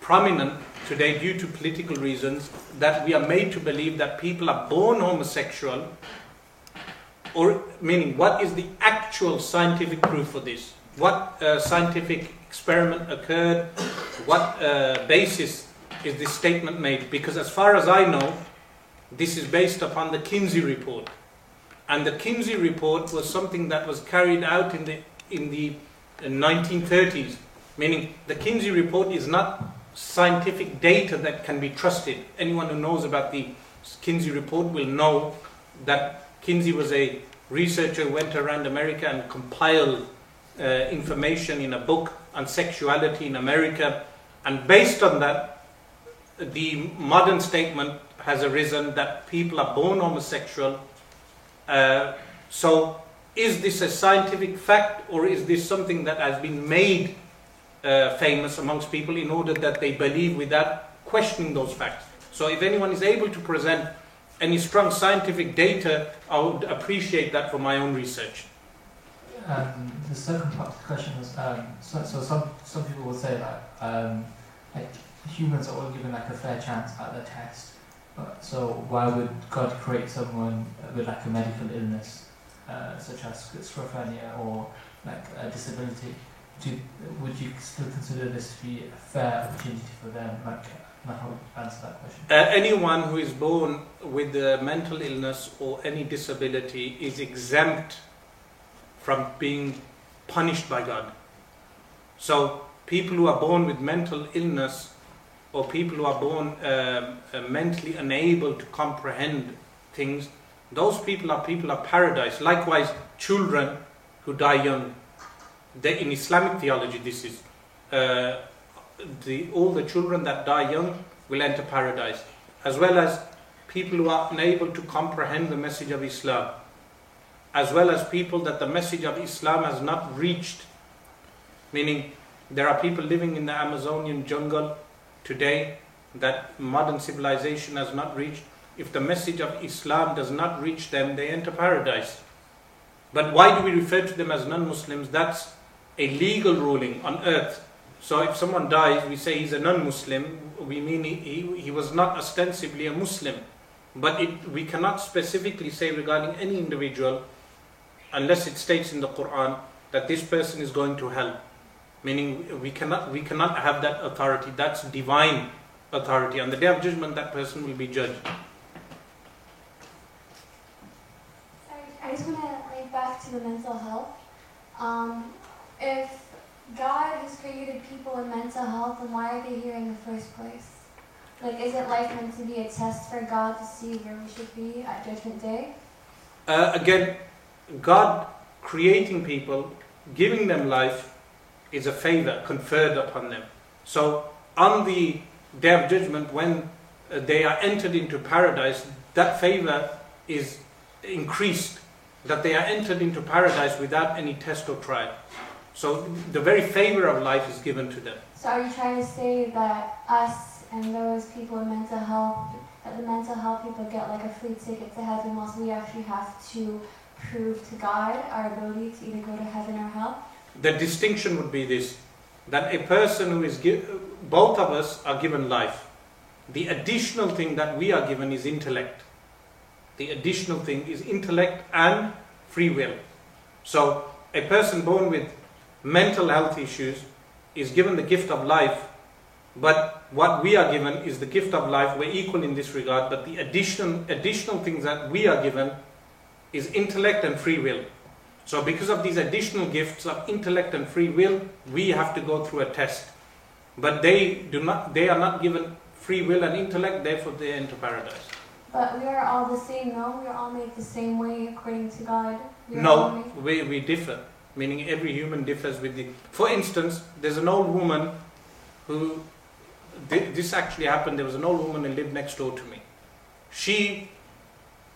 prominent today due to political reasons, that we are made to believe that people are born homosexual? Or meaning, what is the actual scientific proof for this? What scientific experiment occurred? What basis is this statement made? Because as far as I know, this is based upon the Kinsey report. And the Kinsey report was something that was carried out in the 1930s, meaning the Kinsey report is not scientific data that can be trusted. Anyone who knows about the Kinsey report will know that Kinsey was a researcher who went around America and compiled information in a book on sexuality in America. And based on that, the modern statement has arisen that people are born homosexual. So is this a scientific fact, or is this something that has been made famous amongst people in order that they believe without questioning those facts? So if anyone is able to present any strong scientific data, I would appreciate that for my own research. The second part of the question was, so some people will say that like humans are all given like a fair chance at the test. So why would God create someone with like a medical illness, such as schizophrenia or like a disability? Would you still consider this to be a fair opportunity for them? How would you answer that question? Anyone who is born with a mental illness or any disability is exempt from being punished by God. So people who are born with mental illness or people who are born mentally unable to comprehend things, those people are paradise. Likewise, children who die young. In Islamic theology, this is all the children that die young will enter paradise, as well as people who are unable to comprehend the message of Islam, as well as people that the message of Islam has not reached. Meaning, there are people living in the Amazonian jungle today that modern civilization has not reached. If the message of Islam does not reach them, they enter paradise. But why do we refer to them as non-Muslims? That's a legal ruling on earth. So if someone dies, we say he's a non-Muslim. We mean he was not ostensibly a Muslim. But we cannot specifically say regarding any individual, unless it states in the Quran that this person is going to hell. Meaning we cannot have that authority. That's divine authority. On the Day of Judgment, that person will be judged. I just want to link back to the mental health. If God has created people with mental health, then why are they here in the first place? Like, isn't life meant to be a test for God to see where we should be at Judgment Day? Again, God creating people, giving them life, is a favor conferred upon them. So, on the Day of Judgment, when they are entered into paradise, that favor is increased, that they are entered into paradise without any test or trial. So the very favor of life is given to them. So are you trying to say that us and those people in mental health, that the mental health people get like a free ticket to heaven, whilst we actually have to prove to God our ability to either go to heaven or hell? The distinction would be this, that a person who is both of us are given life. The additional thing that we are given is intellect. The additional thing is intellect and free will. So a person born with mental health issues is given the gift of life, but what we are given is the gift of life. We're equal in this regard, but the additional things that we are given is intellect and free will. So because of these additional gifts of intellect and free will, we have to go through a test. But they are not given free will and intellect, therefore they enter paradise. But we are all the same, no? We are all made the same way according to God. No, we differ. Meaning every human differs with the... For instance, there's an old woman who... This actually happened. There was an old woman who lived next door to me. She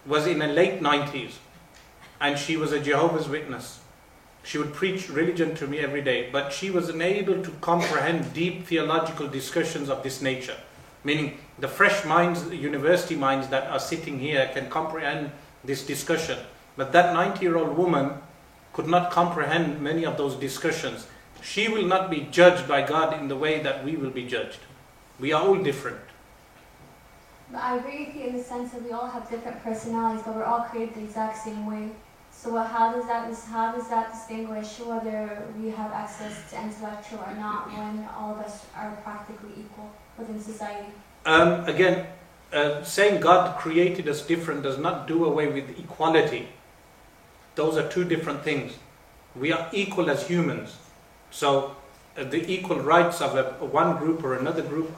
was in her late 90s. And she was a Jehovah's Witness. She would preach religion to me every day. But she was unable to comprehend deep theological discussions of this nature. Meaning, the fresh minds, the university minds that are sitting here can comprehend this discussion. But that 90-year-old woman could not comprehend many of those discussions. She will not be judged by God in the way that we will be judged. We are all different. But I agree with you in the sense that we all have different personalities, but we're all created the exact same way. So how does that distinguish whether we have access to intellectual or not when all of us are practically equal within society? Saying God created us different does not do away with equality. Those are two different things. We are equal as humans. So the equal rights of one group or another group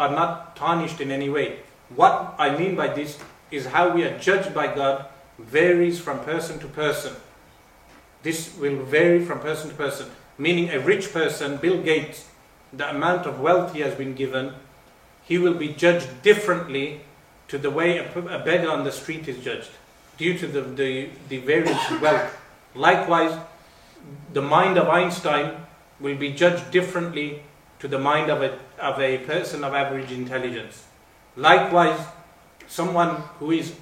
are not tarnished in any way. What I mean by this is how we are judged by God varies from person to person. This will vary from person to person. Meaning a rich person, Bill Gates, the amount of wealth he has been given, he will be judged differently to the way a beggar on the street is judged, due to the variance of wealth. Likewise, the mind of Einstein will be judged differently to the mind of a person of average intelligence. Likewise, someone who is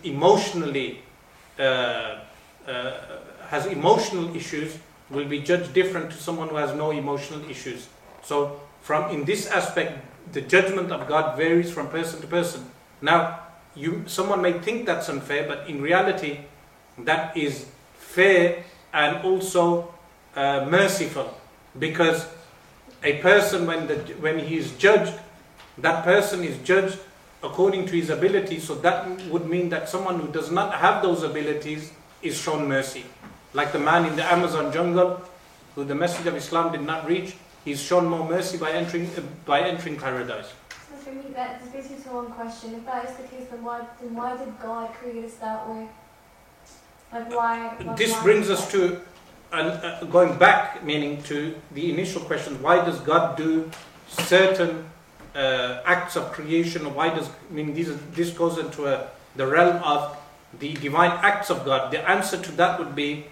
has emotional issues will be judged different to someone who has no emotional issues. So, in this aspect, the judgment of God varies from person to person. Now, someone may think that's unfair, but in reality, that is fair and also merciful, because a person, when he is judged, that person is judged according to his ability. So that would mean that someone who does not have those abilities is shown mercy, like the man in the Amazon jungle, who the message of Islam did not reach. He's shown more mercy by entering paradise. For me, that is basically the wrong question. If that is the case, then why did God create us that way? Like why? This brings us to going back, meaning to the initial question: why does God do certain acts of creation. Why does this goes into the realm of the divine acts of God? The answer to that would be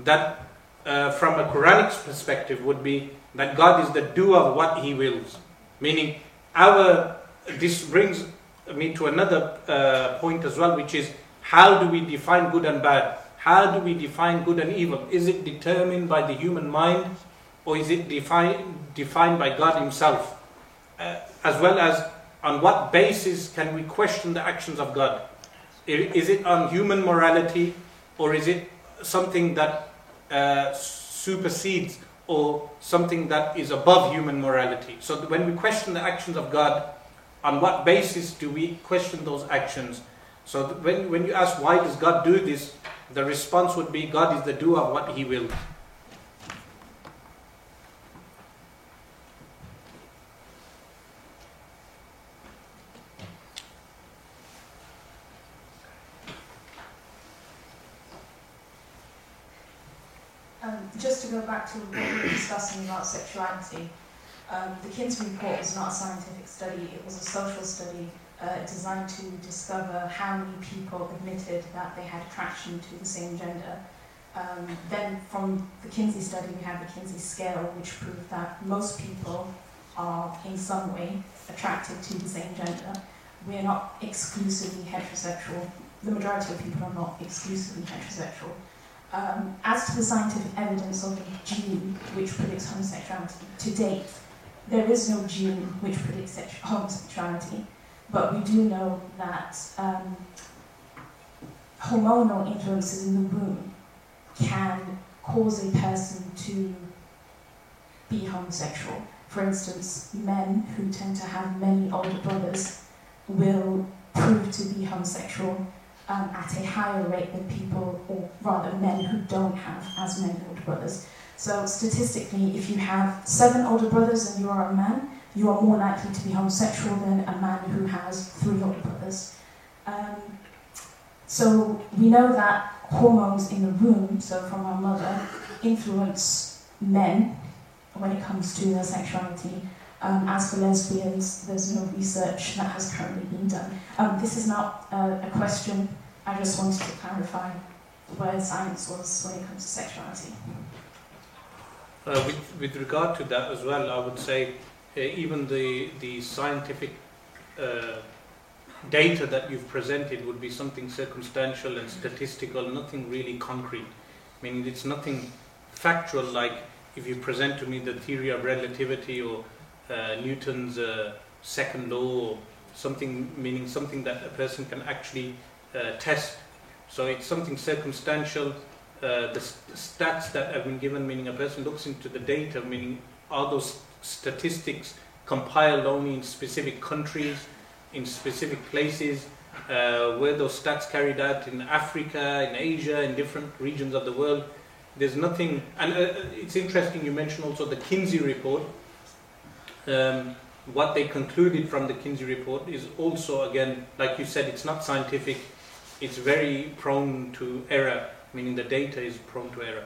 that from a Quranic perspective would be that God is the doer of what He wills. Meaning, this brings me to another point as well, which is how do we define good and bad? How do we define good and evil? Is it determined by the human mind, or is it defined by God Himself? As well as on what basis can we question the actions of God? Is it on human morality, or is it something that supersedes, or something that is above human morality? So when we question the actions of God, on what basis do we question those actions? So when you ask why does God do this, the response would be God is the doer of what He wills. Just to go back to what we were discussing about sexuality, the Kinsey report was not a scientific study, it was a social study designed to discover how many people admitted that they had attraction to the same gender. Then from the Kinsey study we had the Kinsey scale, which proved that most people are in some way attracted to the same gender. We are not exclusively heterosexual, the majority of people are not exclusively heterosexual. As to the scientific evidence of a gene which predicts homosexuality, to date, there is no gene which predicts homosexuality, but we do know that hormonal influences in the womb can cause a person to be homosexual. For instance, men who tend to have many older brothers will prove to be homosexual at a higher rate than people, or rather men who don't have as many older brothers. So statistically, if you have 7 older brothers and you are a man, you are more likely to be homosexual than a man who has 3 older brothers. So we know that hormones in the womb, so from our mother, influence men when it comes to their sexuality. As for lesbians, there's no research that has currently been done. This is not a question, I just wanted to clarify where science was when it comes to sexuality. With regard to that as well, I would say even the scientific data that you've presented would be something circumstantial and statistical, nothing really concrete. I mean, it's nothing factual, like if you present to me the theory of relativity or Newton's second law, or something, meaning something that a person can actually test. So it's something circumstantial. The stats that have been given, meaning a person looks into the data, meaning are those statistics compiled only in specific countries, in specific places? Were those stats carried out in Africa, in Asia, in different regions of the world? There's nothing. And it's interesting you mentioned also the Kinsey report. What they concluded from the Kinsey report is also, again, like you said, it's not scientific, it's very prone to error, meaning the data is prone to error.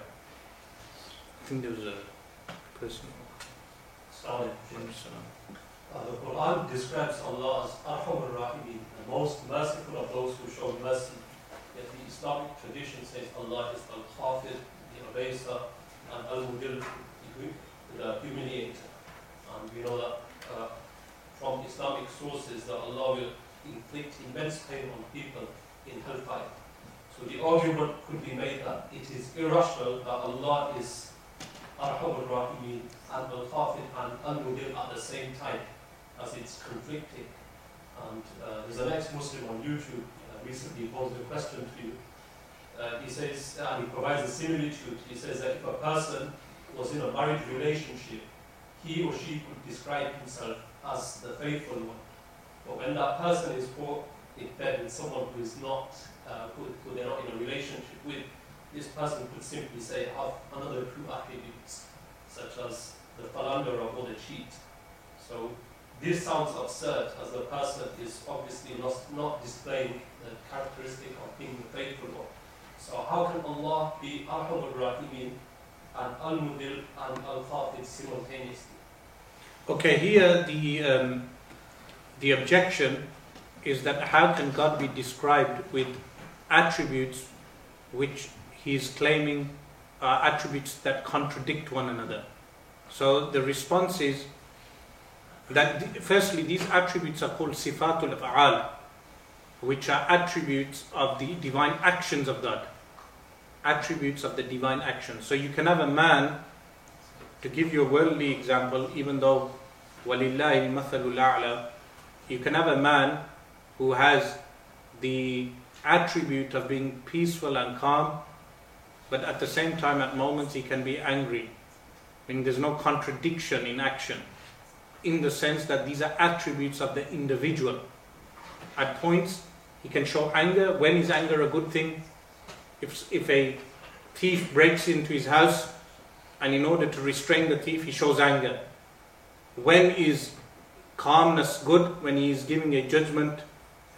I think there was a person. The Quran describes Allah as Arhamur Rahimin, the most merciful of those who show mercy. Yet the Islamic tradition says Allah is Al-Khafir, the Eraser, and Al-Mudhill, the humiliator. And we know that from Islamic sources that Allah will inflict immense pain on people in hellfire. So the argument could be made that it is irrational that Allah is Arhamur Rahim and Al-Khafid and Al-Mudhill at the same time, as it's conflicting. And there's an ex-Muslim on YouTube recently posed a question to you. He says, and he provides a similitude, he says that if a person was in a married relationship, he or she could describe himself as the faithful one. But when that person is caught in bed with someone who is not, who they're not in a relationship with, this person could simply say, have another 2 attributes, such as the philanderer or the cheat. So this sounds absurd, as the person is obviously not displaying the characteristic of being the faithful one. So how can Allah be Arhamur Rahimin and Al-Mudhill and Al-Khafid simultaneously? Okay, here the objection is that how can God be described with attributes which he is claiming are attributes that contradict one another? So the response is that firstly these attributes are called sifatul af'al, which are attributes of the divine actions of God. Attributes of the divine actions. So you can have a man, to give you a worldly example, even though وَلِلَّهِ الْمَثَلُ الْأَعْلَى, you can have a man who has the attribute of being peaceful and calm, but at the same time at moments he can be angry. I mean, there's no contradiction in action, in the sense that these are attributes of the individual. At points he can show anger. When is anger a good thing? If a thief breaks into his house, and in order to restrain the thief, he shows anger. When is calmness good? When he is giving a judgment,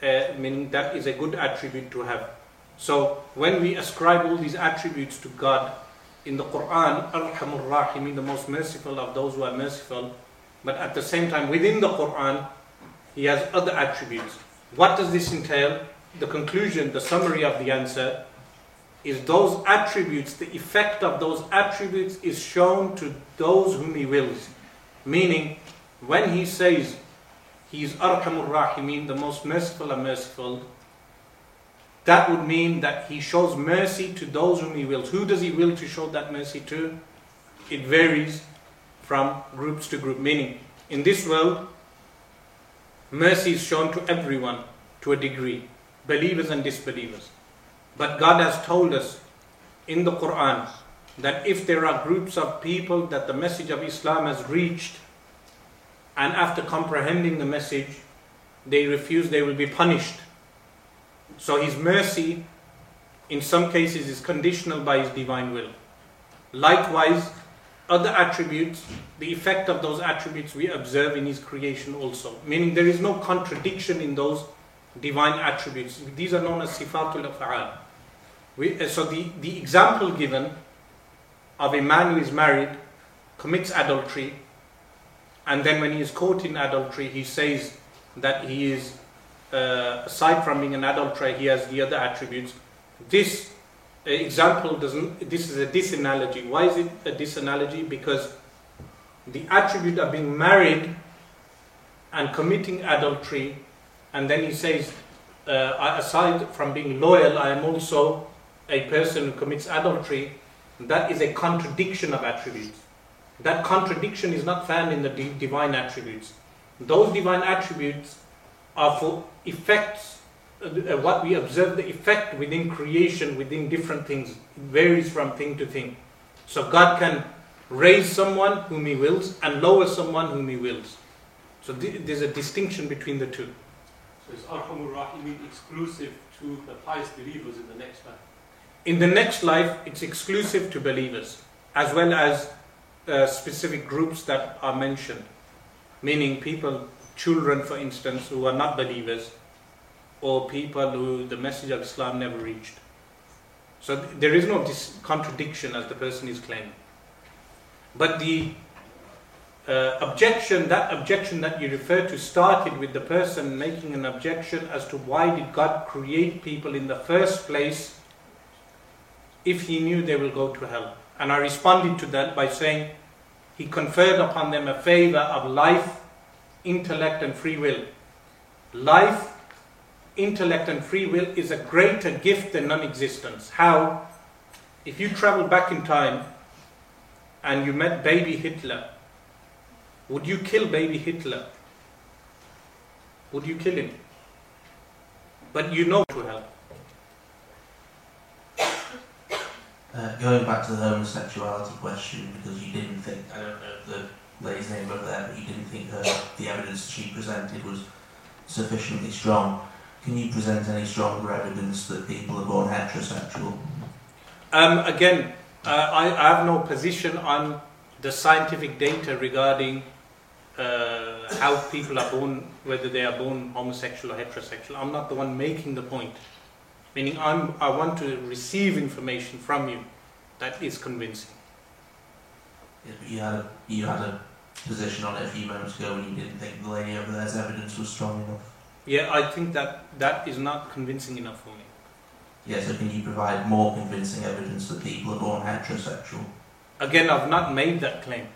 meaning that is a good attribute to have. So when we ascribe all these attributes to God in the Quran, Arhamur Rahim, the most merciful of those who are merciful, but at the same time within the Quran, he has other attributes. What does this entail? The conclusion, the summary of the answer, is those attributes, the effect of those attributes is shown to those whom he wills. Meaning, when he says he is Arhamur Rahimin, the most merciful and merciful, that would mean that he shows mercy to those whom he wills. Who does he will to show that mercy to? It varies from groups to group. Meaning, in this world, mercy is shown to everyone to a degree, believers and disbelievers. But God has told us in the Quran that if there are groups of people that the message of Islam has reached, and after comprehending the message, they refuse, they will be punished. So His mercy, in some cases, is conditional by His divine will. Likewise, other attributes, the effect of those attributes we observe in His creation also. Meaning there is no contradiction in those divine attributes. These are known as sifatul af'al. So the example given of a man who is married, commits adultery, and then when he is caught in adultery, he says that he is, aside from being an adulterer, he has the other attributes. This example doesn't, this is a disanalogy. Why is it a disanalogy? Because the attribute of being married and committing adultery, and then he says, aside from being loyal, I am also a person who commits adultery. That is a contradiction of attributes. That contradiction is not found in the divine attributes. Those divine attributes are for effects, what we observe the effect within creation, within different things. It varies from thing to thing. So God can raise someone whom He wills and lower someone whom He wills. So there's a distinction between the two. So is Arhamur Rahimin exclusive to the pious believers in the next life? In the next life, it's exclusive to believers, as well as specific groups that are mentioned. Meaning people, children for instance, who are not believers, or people who the message of Islam never reached. So there is no contradiction as the person is claiming. But the objection that you refer to started with the person making an objection as to why did God create people in the first place if He knew they will go to hell. And I responded to that by saying He conferred upon them a favor of life, intellect and free will. Life, intellect and free will is a greater gift than non-existence. How? If you travel back in time and you met baby Hitler, would you kill baby Hitler? Would you kill him? But you know to hell. Going back to the homosexuality question, because you didn't think, I don't know the lady's name over there, but you didn't think the evidence she presented was sufficiently strong. Can you present any stronger evidence that people are born heterosexual? I have no position on the scientific data regarding how people are born, whether they are born homosexual or heterosexual. I'm not the one making the point. Meaning I want to receive information from you that is convincing. Yeah, but you had a position on it a few moments ago when you didn't think the lady over there's evidence was strong enough. Yeah, I think that is not convincing enough for me. Yeah, so can you provide more convincing evidence that people are born heterosexual? Again, I've not made that claim.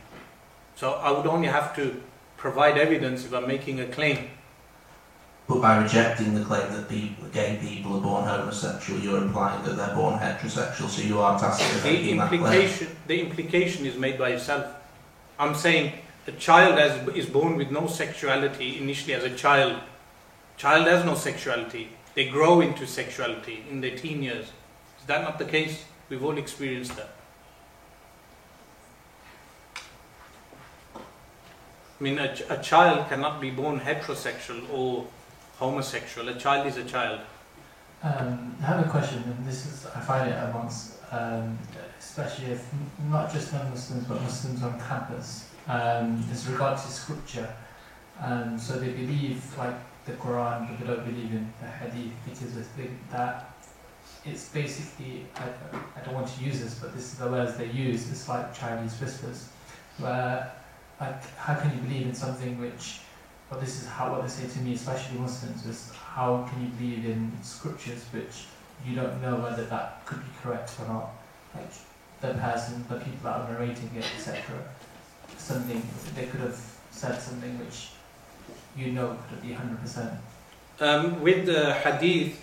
So I would only have to provide evidence if I'm making a claim. But by rejecting the claim that gay people are born homosexual, you're implying that they're born heterosexual, so you are tasked with making that claim. The implication is made by yourself. I'm saying a child is born with no sexuality initially as a child. Child has no sexuality. They grow into sexuality in their teen years. Is that not the case? We've all experienced that. I mean, a child cannot be born heterosexual or homosexual. A child is a child. I have a question, and this is, I find it amongst, especially if not just non-Muslims, but Muslims on campus, as regards to scripture. So they believe, like, the Quran, but they don't believe in the Hadith, because they think that it's basically, I don't want to use this, but this is the words they use, it's like Chinese whispers, where, like, how can you believe in something which, well, this is how what they say to me, especially Muslims, is how can you believe in scriptures which you don't know whether that could be correct or not, like the people that are narrating it, etc. Something, they could have said something which you know could be 100%. With the hadith,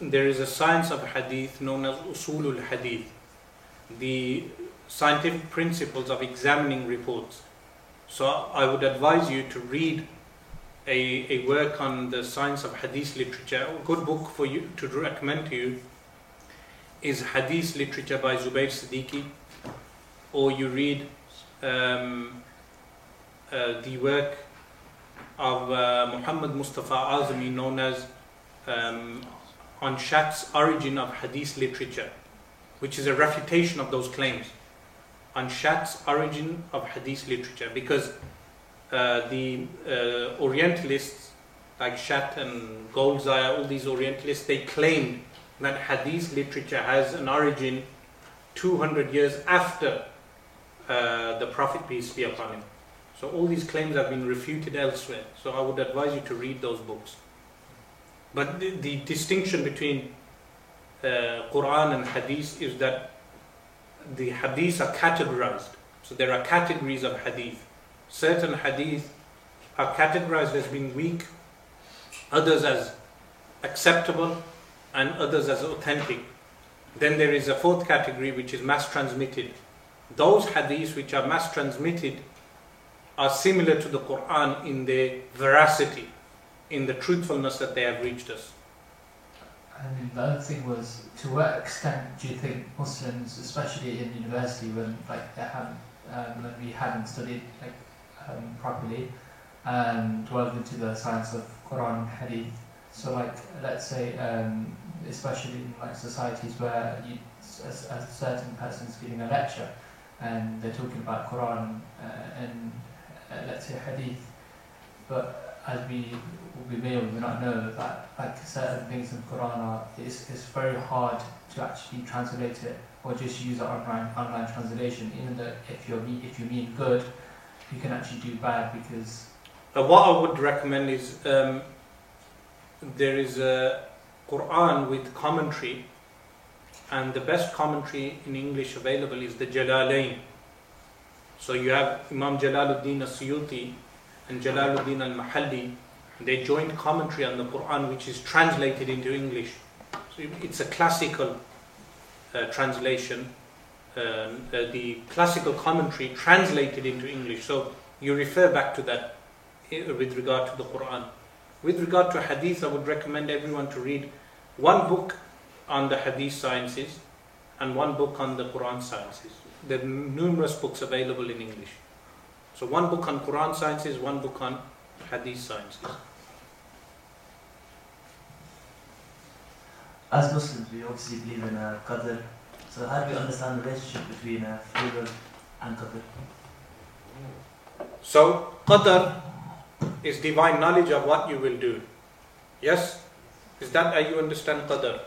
there is a science of hadith known as usulul hadith, the scientific principles of examining reports. So I would advise you to read a work on the science of hadith literature. A good book for you to recommend to you is Hadith Literature by Zubayr Siddiqui, or you read the work of Muhammad Mustafa Azmi, known as on Schacht's Origin of Hadith Literature, which is a refutation of those claims. On Schacht's Origin of Hadith Literature, because the Orientalists like Schacht and Goldziher, all these Orientalists, they claimed that Hadith literature has an origin 200 years after the Prophet, peace be upon him. So all these claims have been refuted elsewhere. So I would advise you to read those books. But the distinction between Quran and Hadith is that the Hadith are categorized. So there are categories of Hadith. Certain Hadith are categorized as being weak, others as acceptable, and others as authentic. Then there is a fourth category, which is mass transmitted. Those Hadith which are mass transmitted are similar to the Quran in their veracity, in the truthfulness that they have reached us. And the other thing was, to what extent do you think Muslims, especially in university, when like they haven't, when we haven't studied like properly and delved into the science of Quran and Hadith? So like, let's say, especially in like societies where a certain person is giving a lecture, and they're talking about Quran and let's say Hadith, but as we may or may not know that like certain things in Quran are, it's very hard to actually translate it or just use an online translation. Even though if you mean good, you can actually do bad because. What I would recommend is there is a Quran with commentary. And the best commentary in English available is the Jalalayn. So you have Imam Jalaluddin al-Siyyuti and Jalaluddin al-Mahalli. They joined commentary on the Quran, which is translated into English. So it's a classical translation, the classical commentary translated into English. So you refer back to that with regard to the Quran. With regard to Hadith, I would recommend everyone to read one book on the Hadith sciences and one book on the Quran sciences. There are numerous books available in English. So one book on Quran sciences, one book on Hadith sciences. As Muslims, we obviously believe in Qadr. So how do we understand the relationship between Qadr and Qadr? So Qadr is divine knowledge of what you will do. Yes? Is that how you understand Qadr?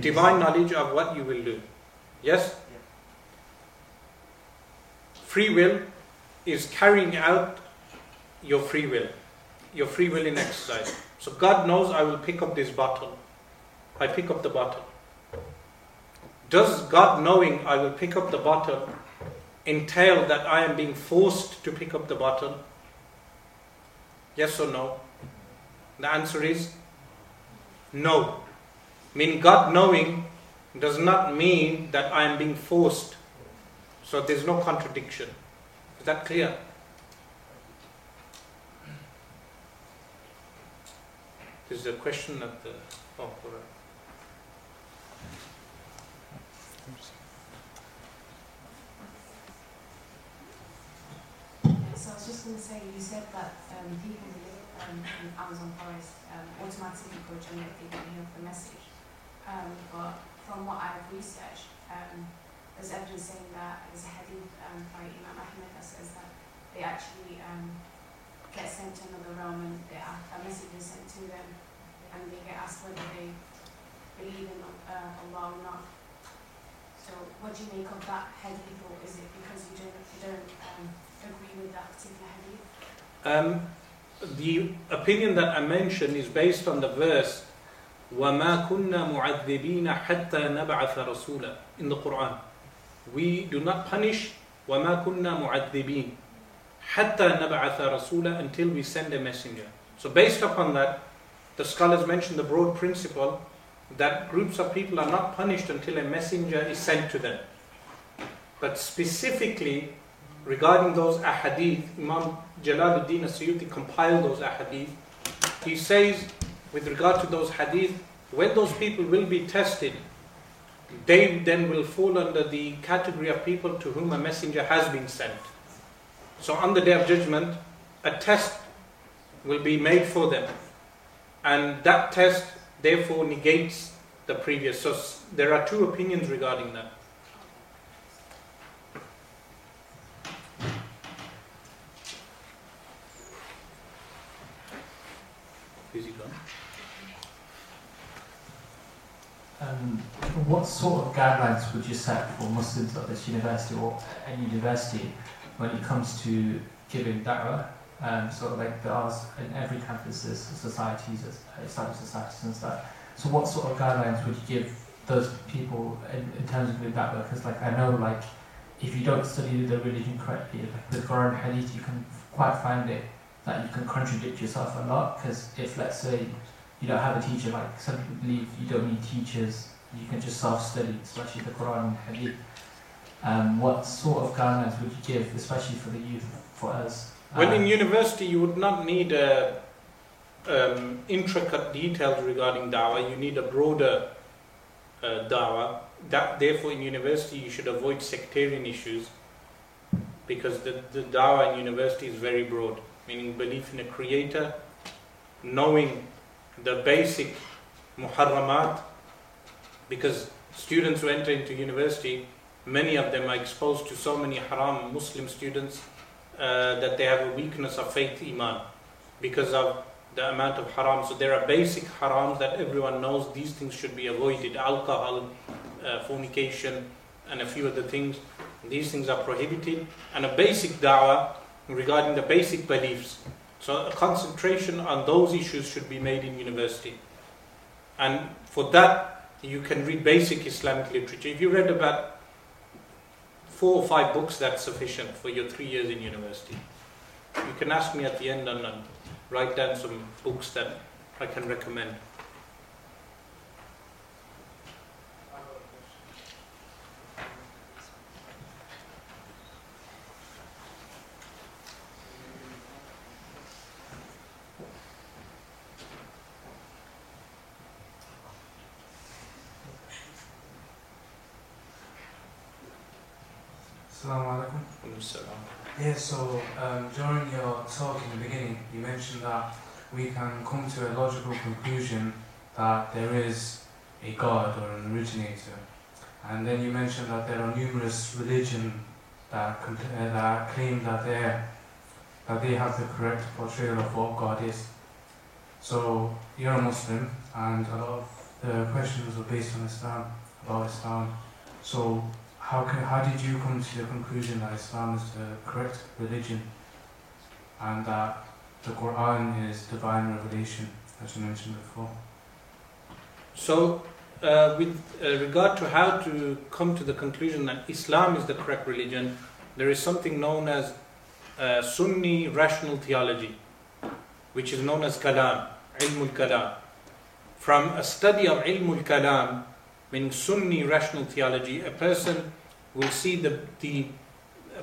Divine knowledge of what you will do. Yes? Free will is carrying out your free will in exercise. So God knows I will pick up this bottle. I pick up the bottle. Does God knowing I will pick up the bottle entail that I am being forced to pick up the bottle? Yes or no? The answer is no. Meaning God knowing does not mean that I am being forced. So there's no contradiction. Is that clear? There's a question at the... Oh, so I was just going to say, you said that people who live in Amazon forest automatically go genetically when they hear the message. But from what I've researched, there's evidence saying that there's a hadith by Imam Ahmed that says that they actually get sent to another realm and a message is sent to them and they get asked whether they believe in Allah or not. So what do you make of that hadith, or is it because you don't agree with that particular hadith? The opinion that I mentioned is based on the verse وَمَا كُنَّا مُعَذِّبِينَ حَتَّى نَبْعَثَ رَسُولًا in the Quran. We do not punish وَمَا كُنَّا مُعَذِّبِينَ حَتَّى نَبْعَثَ رَسُولًا until we send a messenger. So based upon that, the scholars mention the broad principle that groups of people are not punished until a messenger is sent to them. But specifically, regarding those ahadith, Imam Jalaluddin al-Siyyuti compiled those ahadith. He says, with regard to those hadith, when those people will be tested, they then will fall under the category of people to whom a messenger has been sent. So on the Day of Judgment, a test will be made for them. And that test, therefore, negates the previous. So there are two opinions regarding that. What sort of guidelines would you set for Muslims at this university or any university when it comes to giving da'wah? So like there are in every campuses, societies, Islamic societies and stuff. So what sort of guidelines would you give those people in terms of doing da'wah? Because like I know like if you don't study the religion correctly, like with Quran and Hadith, you can quite find it that you can contradict yourself a lot. Because if let's say you don't have a teacher, like some people believe you don't need teachers, you can just self-study, especially the Quran and Hadith. What sort of guidelines would you give, especially for the youth, for us? Well, in university, you would not need intricate details regarding da'wah. You need a broader da'wah. Therefore, in university, you should avoid sectarian issues because the da'wah in university is very broad, meaning belief in a creator, knowing the basic muharramat, because students who enter into university, many of them are exposed to so many haram Muslim students that they have a weakness of faith iman because of the amount of haram. So there are basic harams that everyone knows these things should be avoided. Alcohol, fornication and a few other things. These things are prohibited. And a basic da'wah regarding the basic beliefs. So a concentration on those issues should be made in university. And for that, you can read basic Islamic literature. If you read about 4 or 5 books, that's sufficient for your 3 years in university. You can ask me at the end and write down some books that I can recommend. Yeah, so during your talk in the beginning, you mentioned that we can come to a logical conclusion that there is a God or an originator. And then you mentioned that there are numerous religions that claim that they have the correct portrayal of what God is. So you're a Muslim, and a lot of the questions are based on Islam, about Islam. So How did you come to the conclusion that Islam is the correct religion and that the Quran is divine revelation, as you mentioned before? So, with regard to how to come to the conclusion that Islam is the correct religion, there is something known as Sunni rational theology, which is known as Kalam, Ilmul Kalam. From a study of Ilmul Kalam, meaning Sunni rational theology, a person will see the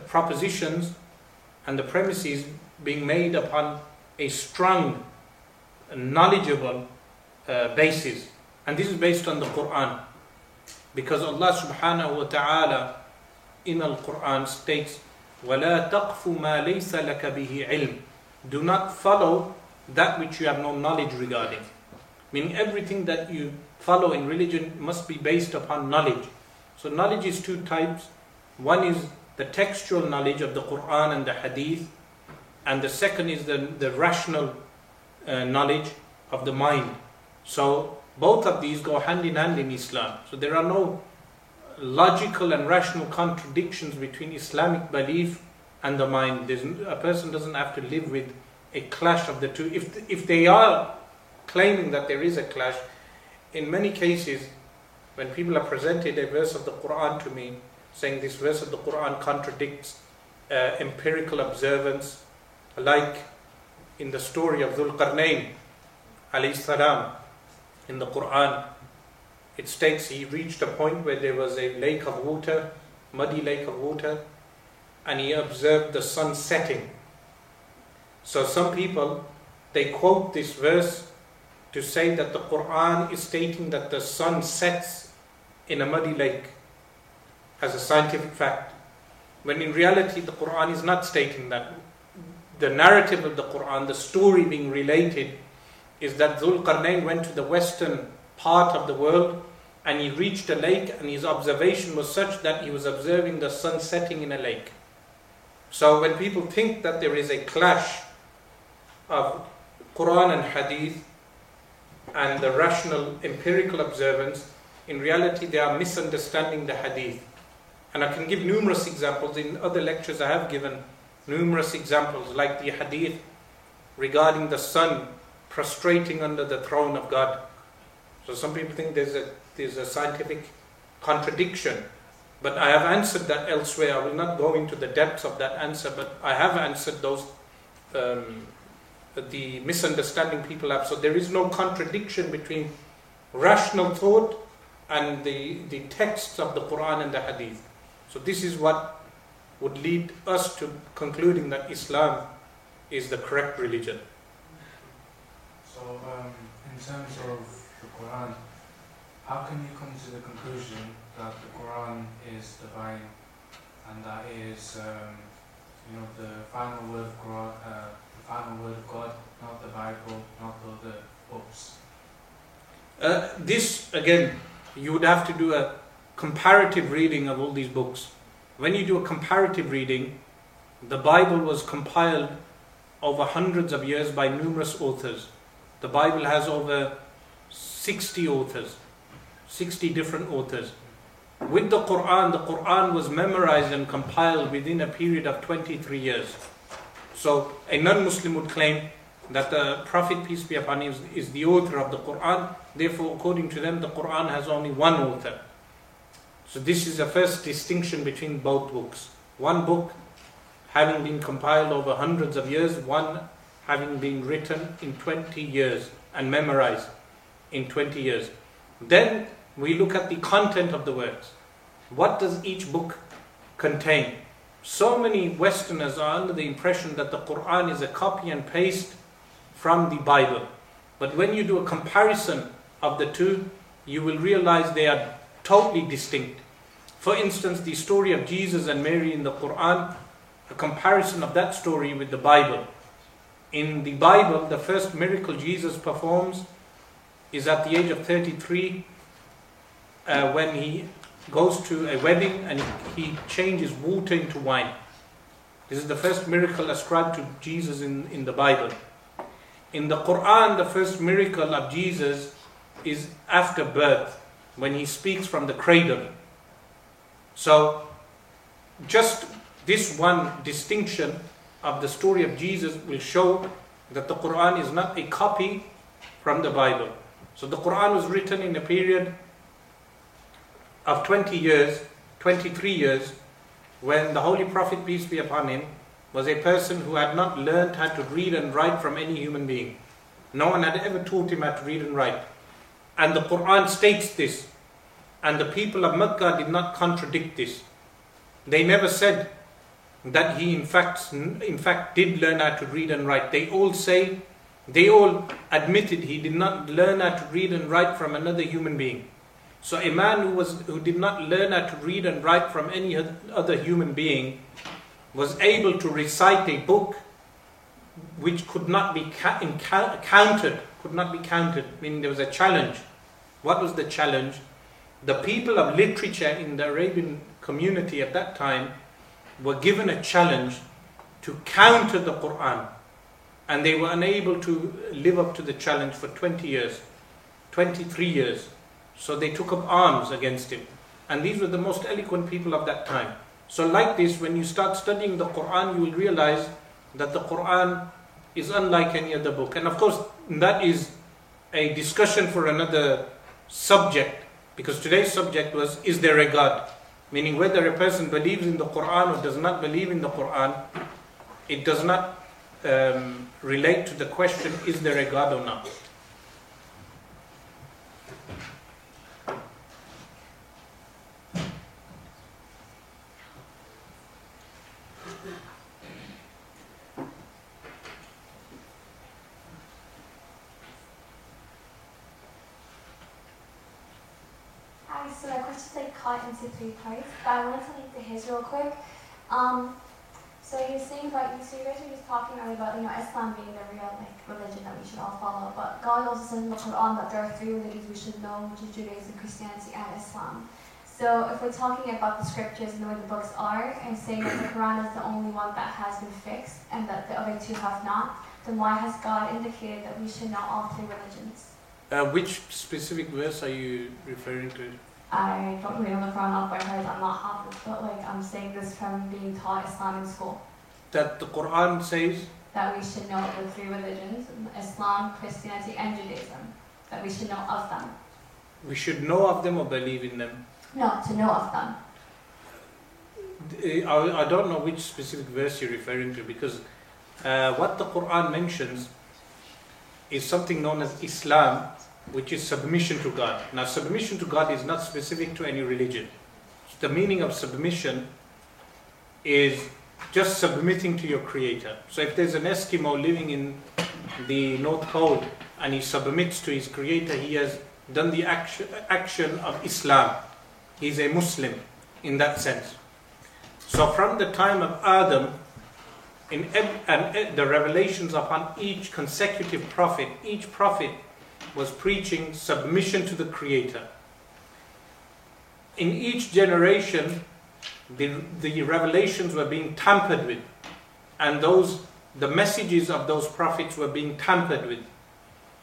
propositions and the premises being made upon a strong, knowledgeable basis. And this is based on the Quran. Because Allah subhanahu wa ta'ala in Al-Quran states, وَلَا تَقْفُ مَا لَيْسَ لَكَ بِهِ عِلْمٍ. Do not follow that which you have no knowledge regarding. Meaning everything that you follow in religion must be based upon knowledge. So knowledge is two types. One is the textual knowledge of the Quran and the Hadith, and the second is the rational knowledge of the mind. So both of these go hand in hand in Islam. So there are no logical and rational contradictions between Islamic belief and the mind. A person doesn't have to live with a clash of the two. If they are claiming that there is a clash, in many cases, when people are presented a verse of the Quran to me, saying this verse of the Quran contradicts empirical observance, like in the story of Dhul Qarnayn, alayhi salam, in the Quran, it states he reached a point where there was a lake of water, muddy lake of water, and he observed the sun setting. So some people, they quote this verse to say that the Quran is stating that the sun sets in a muddy lake as a scientific fact, when in reality the Quran is not stating that. The narrative of the Quran, the story being related, is that Dhul Qarnayn went to the western part of the world and he reached a lake, and his observation was such that he was observing the sun setting in a lake. So when people think that there is a clash of Quran and Hadith and the rational empirical observance, in reality they are misunderstanding the Hadith. And I can give numerous examples. In other lectures I have given numerous examples, like the Hadith regarding the sun prostrating under the throne of God. So some people think there's a scientific contradiction, but I have answered that elsewhere. I will not go into the depths of that answer, but I have answered those the misunderstanding people have. So there is no contradiction between rational thought and the texts of the Quran and the Hadith. So this is what would lead us to concluding that Islam is the correct religion. So in terms of the Quran, how can you come to the conclusion that the Quran is divine and that it is the final word of Quran, the final word of God, not the Bible, not the other books? This again, you would have to do a comparative reading of all these books. When you do a comparative reading, the Bible was compiled over hundreds of years by numerous authors. The Bible has over 60 authors, 60 different authors. With the Quran was memorized and compiled within a period of 23 years. So a non-Muslim would claim that the Prophet, peace be upon him, is the author of the Quran. Therefore, according to them, the Quran has only one author. So this is the first distinction between both books. One book having been compiled over hundreds of years, one having been written in 20 years and memorized in 20 years. Then we look at the content of the words. What does each book contain? So many Westerners are under the impression that the Quran is a copy and paste from the Bible. But when you do a comparison of the two, you will realize they are totally distinct. For instance, the story of Jesus and Mary in the Quran, a comparison of that story with the Bible. In the Bible, the first miracle Jesus performs is at the age of 33, when he goes to a wedding and he changes water into wine. This is the first miracle ascribed to Jesus in the Bible. In the Quran, the first miracle of Jesus is after birth, when he speaks from the cradle. So just this one distinction of the story of Jesus will show that the Quran is not a copy from the Bible. So the Quran was written in a period of 23 years, when the Holy Prophet, peace be upon him, was a person who had not learned how to read and write from any human being. No one had ever taught him how to read and write. And the Quran states this. And the people of Mecca did not contradict this. They never said that he in fact did learn how to read and write. They all admitted he did not learn how to read and write from another human being. So a man who did not learn how to read and write from any other human being was able to recite a book which could not be counted. Could not be counted. Meaning there was a challenge. What was the challenge? The people of literature in the Arabian community at that time were given a challenge to counter the Quran, and they were unable to live up to the challenge for 23 years. So they took up arms against him, and these were the most eloquent people of that time. So like this, when you start studying the Quran, you will realize that the Quran is unlike any other book. And of course, that is a discussion for another subject, because today's subject was, is there a God? Meaning whether a person believes in the Quran or does not believe in the Quran, it does not relate to the question, is there a God or not? Place, but I wanted to link to his real quick. So he was saying about, so you guys were just talking earlier about, Islam being the real religion that we should all follow, but God also says in the Quran that there are three religions we should know, which is Judaism, Christianity, and Islam. So if we're talking about the scriptures and the way the books are, and saying that the Quran is the only one that has been fixed and that the other two have not, then why has God indicated that we should know all three religions? Which specific verse are you referring to? I don't read on the Quran off by heart, I'm not half of it, but I'm saying this from being taught Islam in school. That the Quran says? That we should know the three religions, Islam, Christianity and Judaism. That we should know of them. We should know of them or believe in them? No, to know of them. I don't know which specific verse you're referring to, because what the Quran mentions is something known as Islam, which is submission to God. Now, submission to God is not specific to any religion. The meaning of submission is just submitting to your Creator. So if there's an Eskimo living in the North Pole and he submits to his Creator, he has done the action of Islam. He's a Muslim in that sense. So from the time of Adam, the revelations upon each consecutive prophet, each prophet was preaching submission to the Creator. In each generation, the revelations were being tampered with, and the messages of those prophets were being tampered with.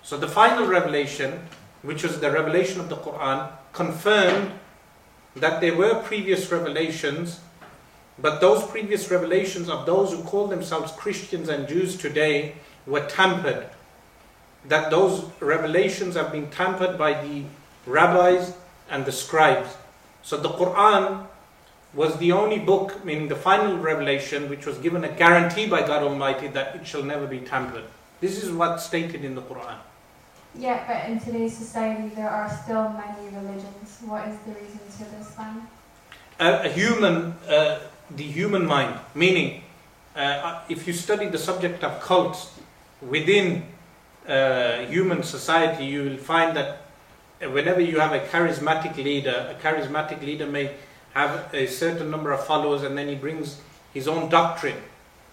So the final revelation, which was the revelation of the Quran, confirmed that there were previous revelations, but those previous revelations of those who call themselves Christians and Jews today were tampered. That those revelations have been tampered by the rabbis and the scribes. So the Quran was the only book, meaning the final revelation, which was given a guarantee by God Almighty that it shall never be tampered. This is what's stated in the Quran. Yeah, but in today's society there are still many religions. What is the reason for this one? The human mind, meaning if you study the subject of cults within human society, you will find that whenever you have a charismatic leader may have a certain number of followers, and then he brings his own doctrine.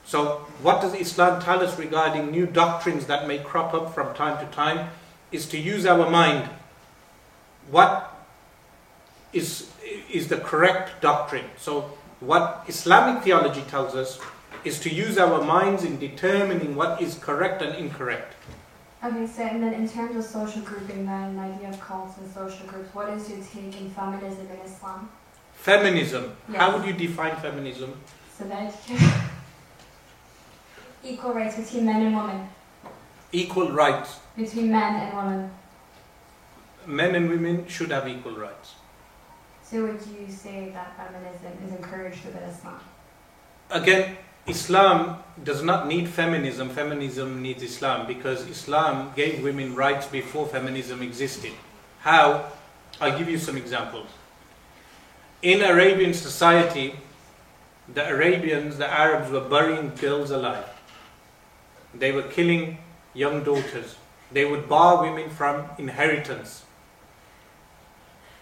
So what does Islam tell us regarding new doctrines that may crop up from time to time is to use our mind. What is the correct doctrine? So what Islamic theology tells us is to use our minds in determining what is correct and incorrect. Okay, so and then in terms of social grouping, then the idea of cults and social groups, what is your take in feminism in Islam? Feminism. Yes. How would you define feminism? So that equal rights between men and women. Equal rights. Between men and women. Men and women should have equal rights. So would you say that feminism is encouraged within Islam? Again, Islam does not need feminism. Feminism needs Islam, because Islam gave women rights before feminism existed. How? I'll give you some examples. In Arabian society, the Arabians, the Arabs, were burying girls alive. They were killing young daughters. They would bar women from inheritance.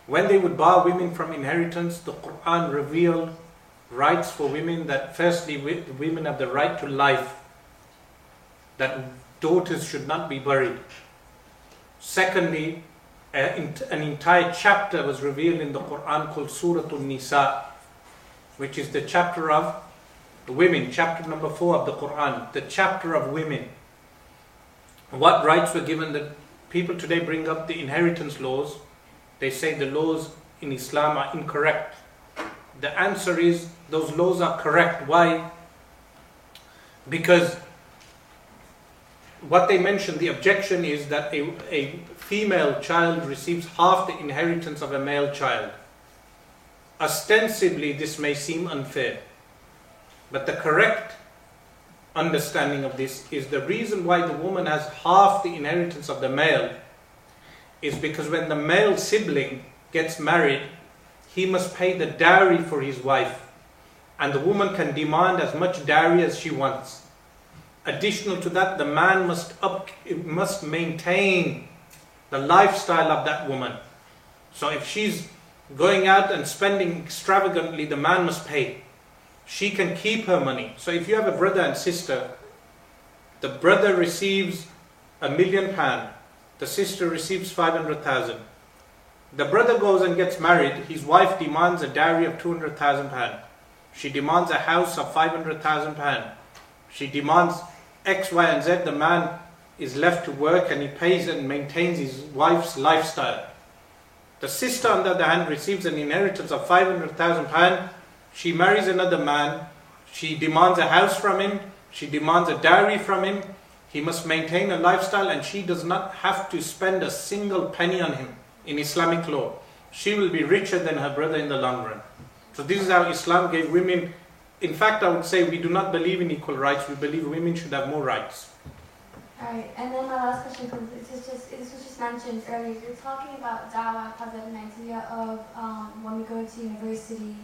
When they would bar women from inheritance, the Quran revealed rights for women, that firstly, women have the right to life, that daughters should not be buried. Secondly, an entire chapter was revealed in the Quran called Suratul Nisa, which is the chapter of the women, chapter number 4 of the Quran, the chapter of women. What rights were given? The people today bring up the inheritance laws. They say the laws in Islam are incorrect. The answer is those laws are correct. Why? Because what they mentioned, the objection is that a female child receives half the inheritance of a male child. Ostensibly, this may seem unfair, but the correct understanding of this is the reason why the woman has half the inheritance of the male is because when the male sibling gets married, he must pay the dowry for his wife, and the woman can demand as much dowry as she wants. Additional to that, the man must maintain the lifestyle of that woman. So if she's going out and spending extravagantly, the man must pay. She can keep her money. So if you have a brother and sister, the brother receives £1 million, the sister receives 500,000. The brother goes and gets married. His wife demands a dowry of £200,000. She demands a house of £500,000. She demands X, Y, and Z. The man is left to work and he pays and maintains his wife's lifestyle. The sister, on the other hand, receives an inheritance of £500,000. She marries another man, she demands a house from him, she demands a dowry from him, he must maintain a lifestyle, and she does not have to spend a single penny on him in Islamic law. She will be richer than her brother in the long run. So this is how Islam gave women. In fact, I would say we do not believe in equal rights, we believe women should have more rights. Alright, and then my last question, because this was just mentioned earlier, you're talking about dawah, an idea of when we go to university,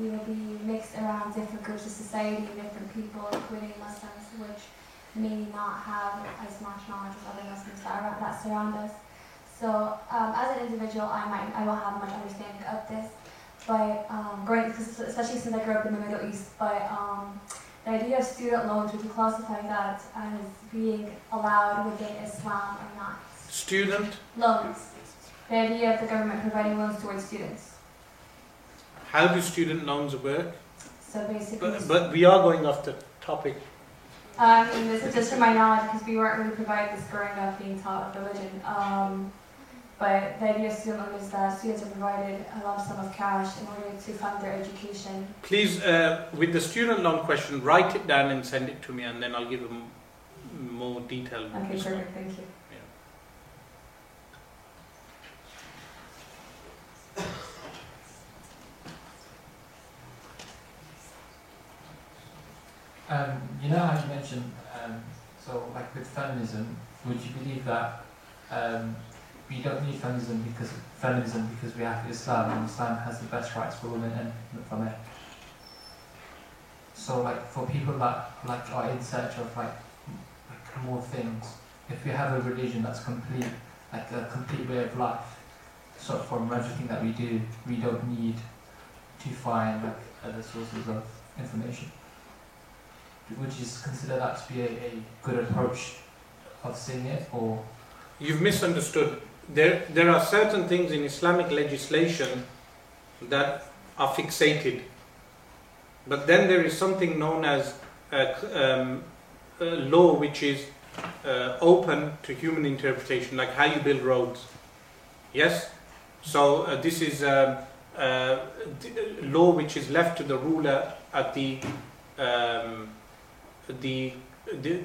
we will be mixed around different groups of society, different people, including Muslims, which may not have as much knowledge as other Muslims that surround us. So as an individual, I won't have much understanding of this, but especially since I grew up in the Middle East, but the idea of student loans, would you classify that as being allowed within Islam or not? Student? Loans. The idea of the government providing loans towards students. How do student loans work? So basically, but we are going off the topic. I mean, this is just from my knowledge, because we weren't really provided this growing up being taught of religion. But the idea of student loans is that students are provided a lump sum of cash in order to fund their education. Please, with the student loan question, write it down and send it to me, and then I'll give them more detail. Okay, sure. Thank you. You know how you mentioned, so like with feminism, would you believe that we don't need feminism because we have Islam, and Islam has the best rights for women and for men? So like for people that like are in search of like more things, if we have a religion that's complete, like a complete way of life, so from everything that we do, we don't need to find like other sources of information. Would you consider that to be a good approach of seeing it, or...? You've misunderstood. There are certain things in Islamic legislation that are fixated. But then there is something known as a law which is open to human interpretation, like how you build roads. Yes? So this is law which is left to the ruler at the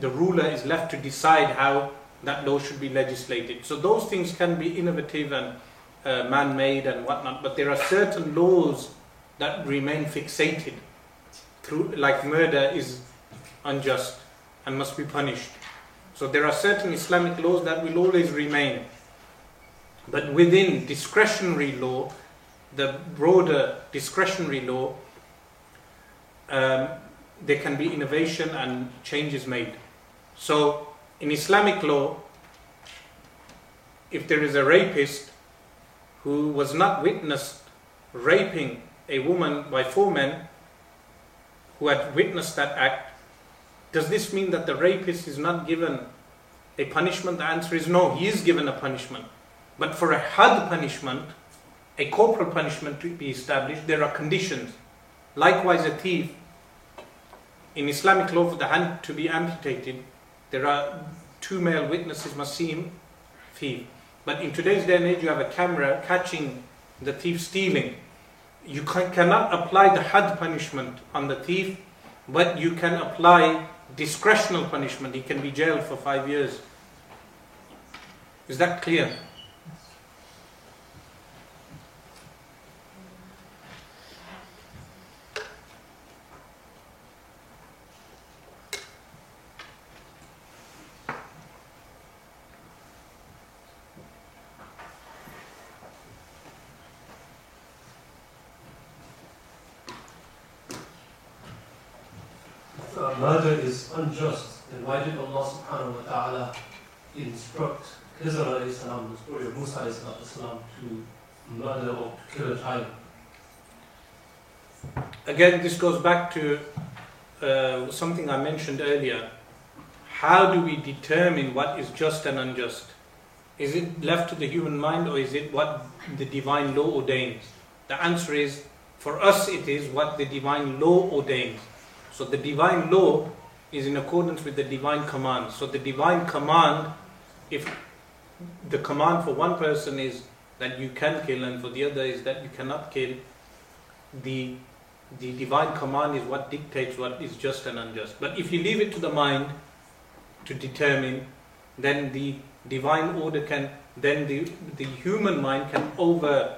ruler is left to decide how that law should be legislated. So those things can be innovative and man-made and whatnot, but there are certain laws that remain fixated, like murder is unjust and must be punished. So there are certain Islamic laws that will always remain. But within discretionary law, the broader discretionary law, there can be innovation and changes made. So in Islamic law, if there is a rapist who was not witnessed raping a woman by four men who had witnessed that act, does this mean that the rapist is not given a punishment? The answer is no, he is given a punishment. But for a had punishment, a corporal punishment to be established, there are conditions. Likewise, a thief, in Islamic law, for the hand to be amputated, there are two male witnesses must see him thief. But in today's day and age, you have a camera catching the thief stealing. You cannot apply the had punishment on the thief, but you can apply discretional punishment. He can be jailed for 5 years. Is that clear? Murder is unjust, then why did Allah subhanahu wa ta'ala instruct Khizr alayhi salam, the story of Musa alayhi salam, to murder or kill a child? Again, this goes back to something I mentioned earlier. How do we determine what is just and unjust? Is it left to the human mind, or is it what the divine law ordains? The answer is, for us it is what the divine law ordains. So the divine law is in accordance with the divine command. So the divine command, if the command for one person is that you can kill and for the other is that you cannot kill, the divine command is what dictates what is just and unjust. But if you leave it to the mind to determine, then the divine order can, then the human mind can overrule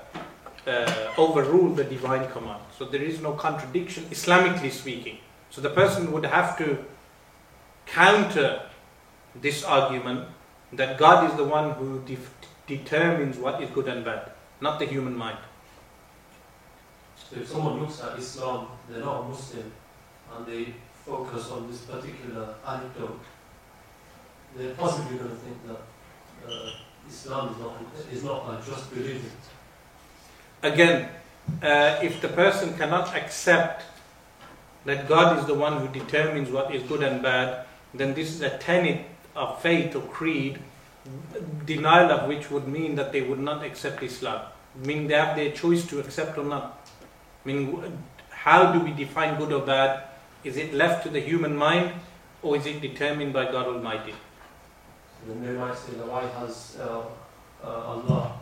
the divine command. So there is no contradiction, Islamically speaking. So the person would have to counter this argument that God is the one who determines what is good and bad, not the human mind. So if someone looks at Islam, they're not a Muslim, and they focus on this particular anecdote, they're possibly going to think that Islam is not a just religion. Again, if the person cannot accept that God is the one who determines what is good and bad, then this is a tenet of faith or creed, denial of which would mean that they would not accept Islam. Meaning they have their choice to accept or not. Meaning, how do we define good or bad? Is it left to the human mind, or is it determined by God Almighty? So then they might say, why has Allah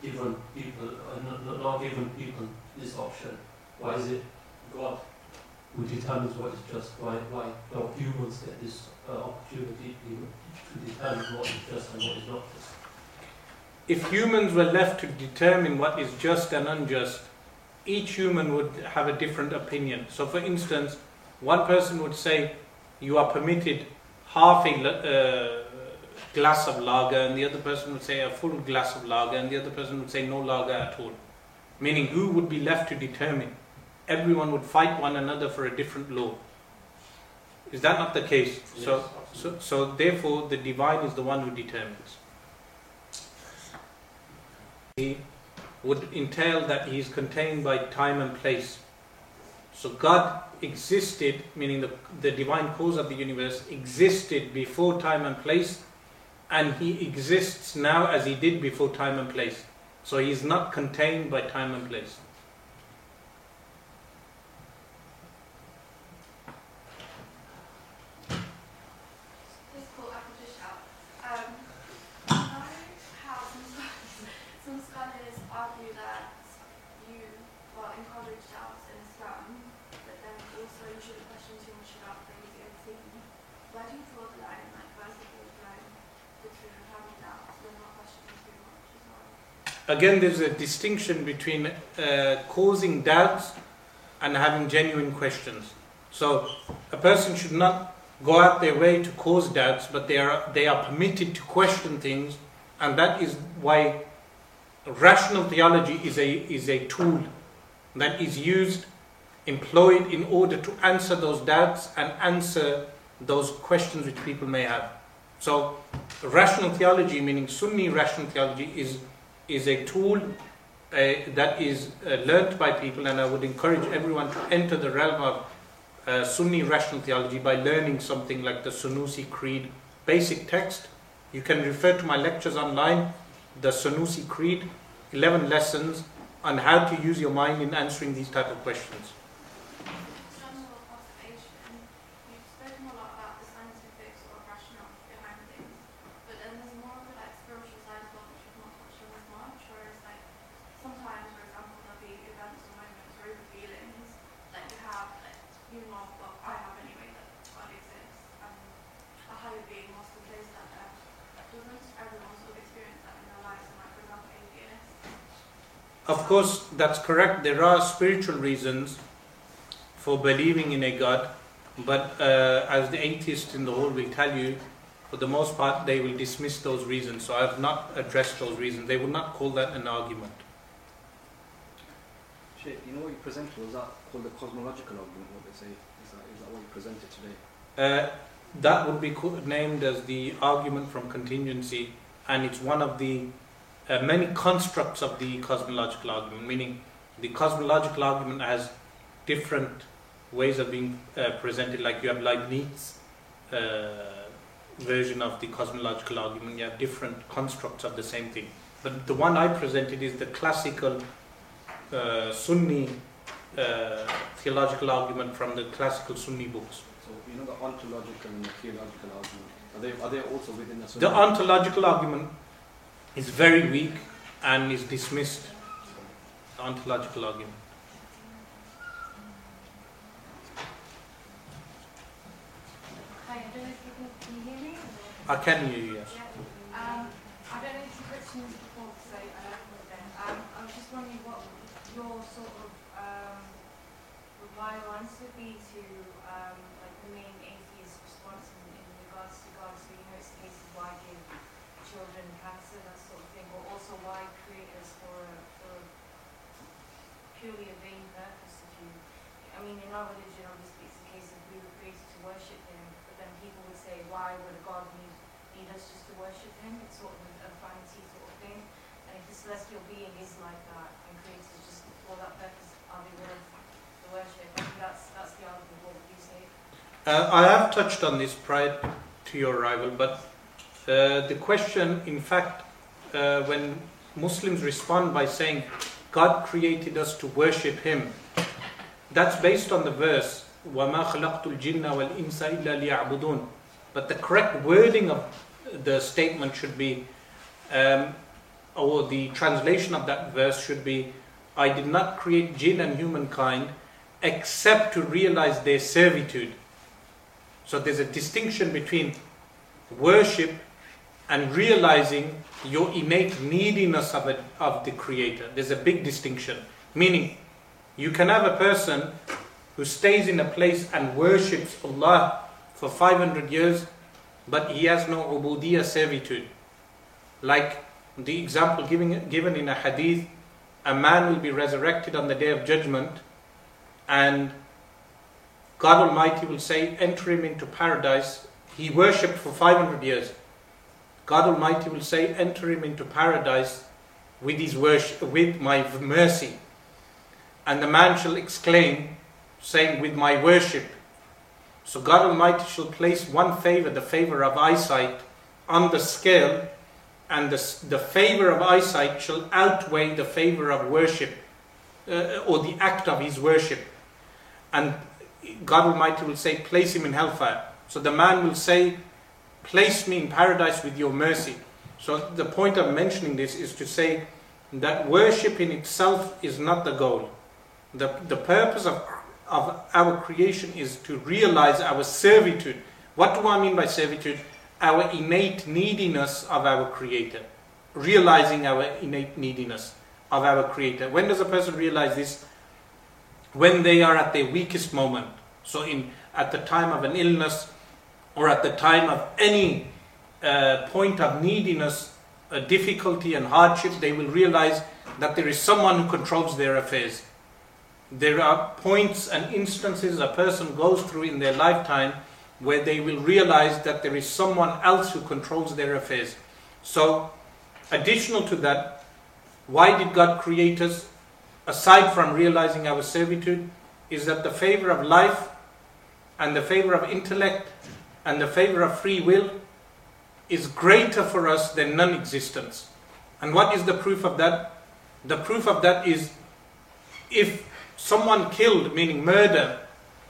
given people, not given people this option? Why is it God who determines what is just? Why don't humans get this opportunity to determine what is just and what is not just? If humans were left to determine what is just and unjust, each human would have a different opinion. So for instance, one person would say, you are permitted half a glass of lager, and the other person would say a full glass of lager, and the other person would say no lager at all. Meaning, who would be left to determine? Everyone would fight one another for a different law. Is that not the case? Yes, so therefore the divine is the one who determines. He would entail that he is contained by time and place. So God existed, meaning the divine cause of the universe existed before time and place, and he exists now as he did before time and place. So he is not contained by time and place. Some scholars argue that you Again, there's a distinction between causing doubts and having genuine questions. So a person should not go out their way to cause doubts, but they are permitted to question things, and that is why rational theology is a tool that is used, employed in order to answer those doubts and answer those questions which people may have. So rational theology, meaning Sunni rational theology, is a tool that is learnt by people, and I would encourage everyone to enter the realm of Sunni rational theology by learning something like the Sunusi Creed basic text. You can refer to my lectures online, the Sunusi Creed, 11 lessons on how to use your mind in answering these type of questions. Of course, that's correct. There are spiritual reasons for believing in a God, but as the atheists in the hall will tell you, for the most part, they will dismiss those reasons. So I have not addressed those reasons. They would not call that an argument. Shaykh, you know what you presented, was that called the cosmological argument, what they say? Is that what you presented today? That would be named as the argument from contingency, and it's one of the many constructs of the cosmological argument, meaning the cosmological argument has different ways of being presented. Like you have Leibniz's version of the cosmological argument, you have different constructs of the same thing. But the one I presented is the classical Sunni theological argument from the classical Sunni books. So you know the ontological and the theological argument, are they also within the Sunni? The ontological argument is very weak and is dismissed, the ontological argument. Hi, I don't know if you can hear me? I can hear you, yes. Yeah. I don't know if you've written this before, so I don't know then. I was just wondering what your sort of revival answer would be to like the main atheist response in regards to God. So, you know, it's the case of why give children cancer, that sort of thing, but also why create us for purely a vain purpose. In our religion, obviously, it's a case of we were created to worship Him, but then people would say, why would a God need us just to worship Him? It's sort of a vanity sort of thing. And if the celestial being is like that and created just for that purpose, are they worth the worship? I think that's the argument. What would you say? I have touched on this prior to your arrival, but the question, in fact, when Muslims respond by saying God created us to worship Him, that's based on the verse وَمَا خَلَقْتُ الْجِنَّ وَالْإِنسَ إِلَّا لِيَعْبُدُونَ. But the correct wording of the statement should be, or the translation of that verse should be, I did not create jinn and humankind except to realize their servitude. So there's a distinction between worship and realizing your innate neediness of the Creator. There's a big distinction. Meaning, you can have a person who stays in a place and worships Allah for 500 years, but he has no ubudiyah servitude. Like the example given in a hadith, a man will be resurrected on the Day of Judgment, and God Almighty will say, enter him into paradise. He worshipped for 500 years. God Almighty will say, enter him into paradise with his worship, with my mercy. And the man shall exclaim, saying, with my worship. So God Almighty shall place one favor, the favor of eyesight, on the scale, and the favor of eyesight shall outweigh the favor of worship, or the act of his worship. And God Almighty will say, place him in hellfire. So the man will say, place me in paradise with your mercy. So the point of mentioning this is to say that worship in itself is not the goal. The purpose of our creation is to realize our servitude. What do I mean by servitude? our innate neediness of our Creator. Realizing our innate neediness of our Creator. When does a person realize this? When they are at their weakest moment. So at the time of an illness, or at the time of any point of neediness, difficulty and hardship, they will realize that there is someone who controls their affairs. There are points and instances a person goes through in their lifetime where they will realize that there is someone else who controls their affairs. So, additional to that, why did God create us? Aside from realizing our servitude, is that the favor of life and the favor of intellect and the favor of free will is greater for us than non-existence. And what is the proof of that? The proof of that is, if someone killed, meaning murder,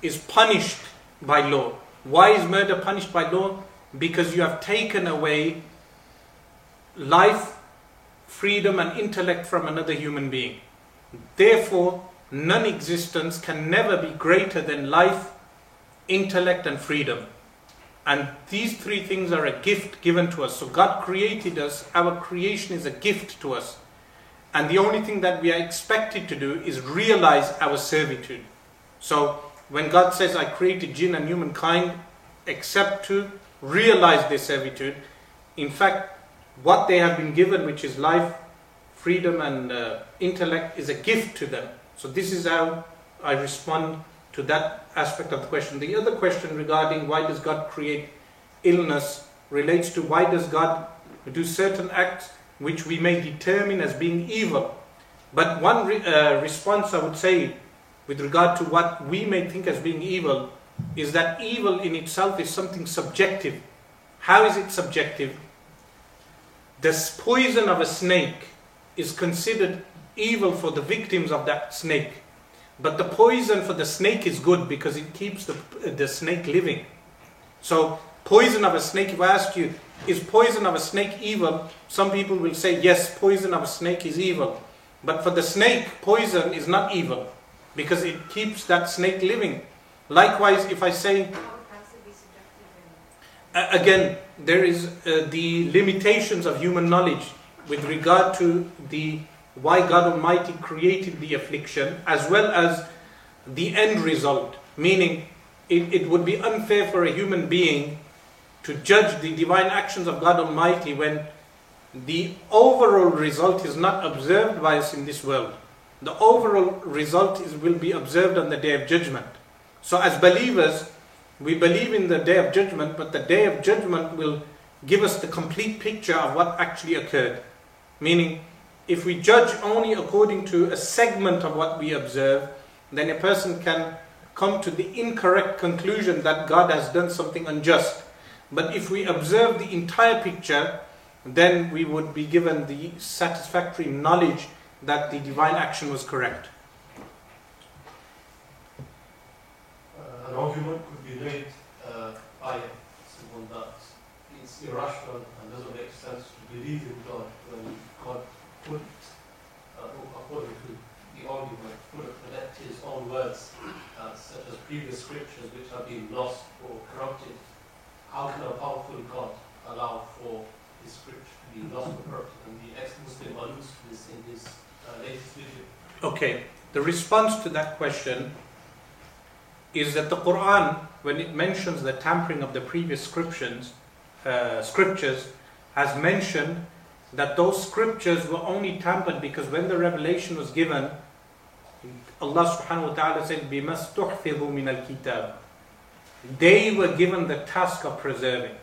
is punished by law. Why is murder punished by law? Because you have taken away life, freedom and intellect from another human being. Therefore, non-existence can never be greater than life, intellect and freedom. And these three things are a gift given to us. So God created us. Our creation is a gift to us. And the only thing that we are expected to do is realize our servitude. So when God says, I created jinn and humankind, except to realize their servitude. In fact, what they have been given, which is life, freedom and intellect, is a gift to them. So this is how I respond to that aspect of the question. The other question regarding why does God create illness relates to why does God do certain acts which we may determine as being evil. But one response I would say with regard to what we may think as being evil is that evil in itself is something subjective. How is it subjective? The poison of a snake is considered evil for the victims of that snake. But the poison for the snake is good because it keeps the snake living. So poison of a snake, if I ask you, is poison of a snake evil? Some people will say, yes, poison of a snake is evil. But for the snake, poison is not evil because it keeps that snake living. Likewise, if I say... Again, there is the limitations of human knowledge with regard to the why God Almighty created the affliction, as well as the end result. Meaning, it would be unfair for a human being to judge the divine actions of God Almighty when the overall result is not observed by us in this world. The overall result will be observed on the Day of Judgment. So as believers, we believe in the Day of Judgment, but the Day of Judgment will give us the complete picture of what actually occurred. Meaning, if we judge only according to a segment of what we observe, then a person can come to the incorrect conclusion that God has done something unjust. But if we observe the entire picture, then we would be given the satisfactory knowledge that the divine action was correct. An argument could be made by someone that it's irrational and doesn't make sense to believe in God when God put, according to the argument, put it in his own words, such as previous scriptures which have been lost or corrupted. How can a powerful God allow for his scripture to be lost or corrupted? And the ex-Muslim alludes to this in his latest video. Okay, the response to that question is that the Quran, when it mentions the tampering of the previous scriptures, has mentioned that those scriptures were only tampered because when the revelation was given, Allah subhanahu wa ta'ala said, بِمَا اسْتُحْفِظُوا مِنَ الْكِتَابِ. They were given the task of preserving.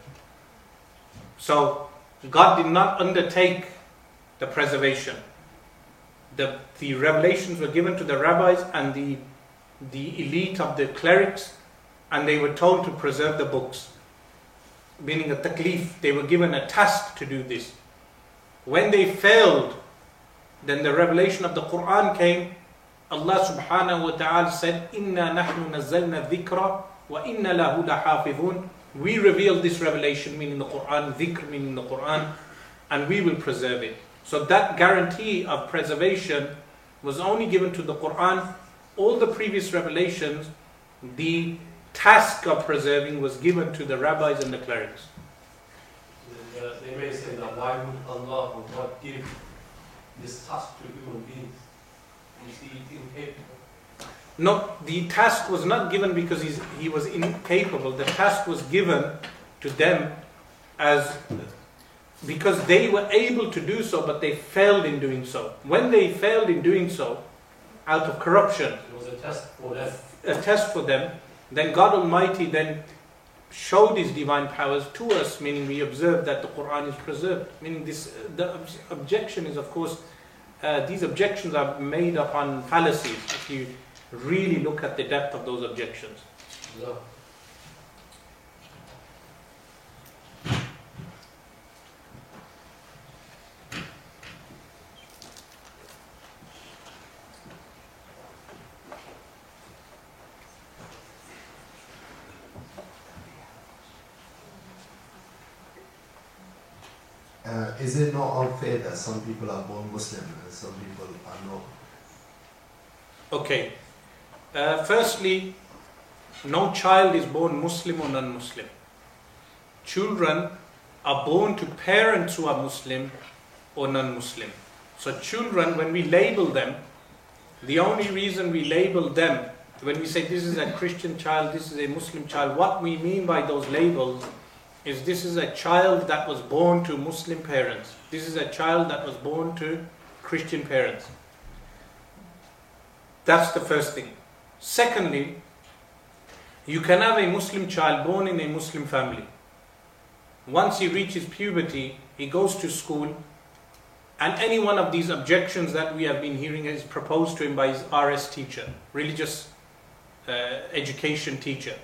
So God did not undertake the preservation. The revelations were given to the rabbis and the elite of the clerics, and they were told to preserve the books. Meaning a taklif, they were given a task to do this. When they failed, then the revelation of the Quran came. Allah subhanahu wa ta'ala said, إِنَّا نَحْنُ نَزَّلْنَا الذِّكْرَ وَإِنَّا لَهُ لَحَافِظُونَ. We revealed this revelation, meaning the Quran, dhikr meaning the Quran, and we will preserve it. So that guarantee of preservation was only given to the Quran. All the previous revelations, the task of preserving was given to the rabbis and the clerics. they may say that why would Allah or God give this task to human beings? Is he incapable? No, the task was not given because he was incapable. The task was given to them as because they were able to do so, but they failed in doing so. When they failed in doing so, out of corruption, it was a test for them. Then God Almighty then showed His divine powers to us, meaning we observe that the Quran is preserved. Meaning this, the objection is, of course, these objections are made upon fallacies. If you really look at the depth of those objections. No. Is it not unfair that some people are born Muslim and some people are not? Okay. Firstly, no child is born Muslim or non-Muslim. Children are born to parents who are Muslim or non-Muslim. So children, when we label them, the only reason we label them, when we say this is a Christian child, this is a Muslim child, what we mean by those labels is this is a child that was born to Muslim parents. This is a child that was born to Christian parents. That's the first thing. Secondly, you can have a Muslim child born in a Muslim family. Once he reaches puberty, he goes to school, and any one of these objections that we have been hearing is proposed to him by his RS teacher, religious education teacher.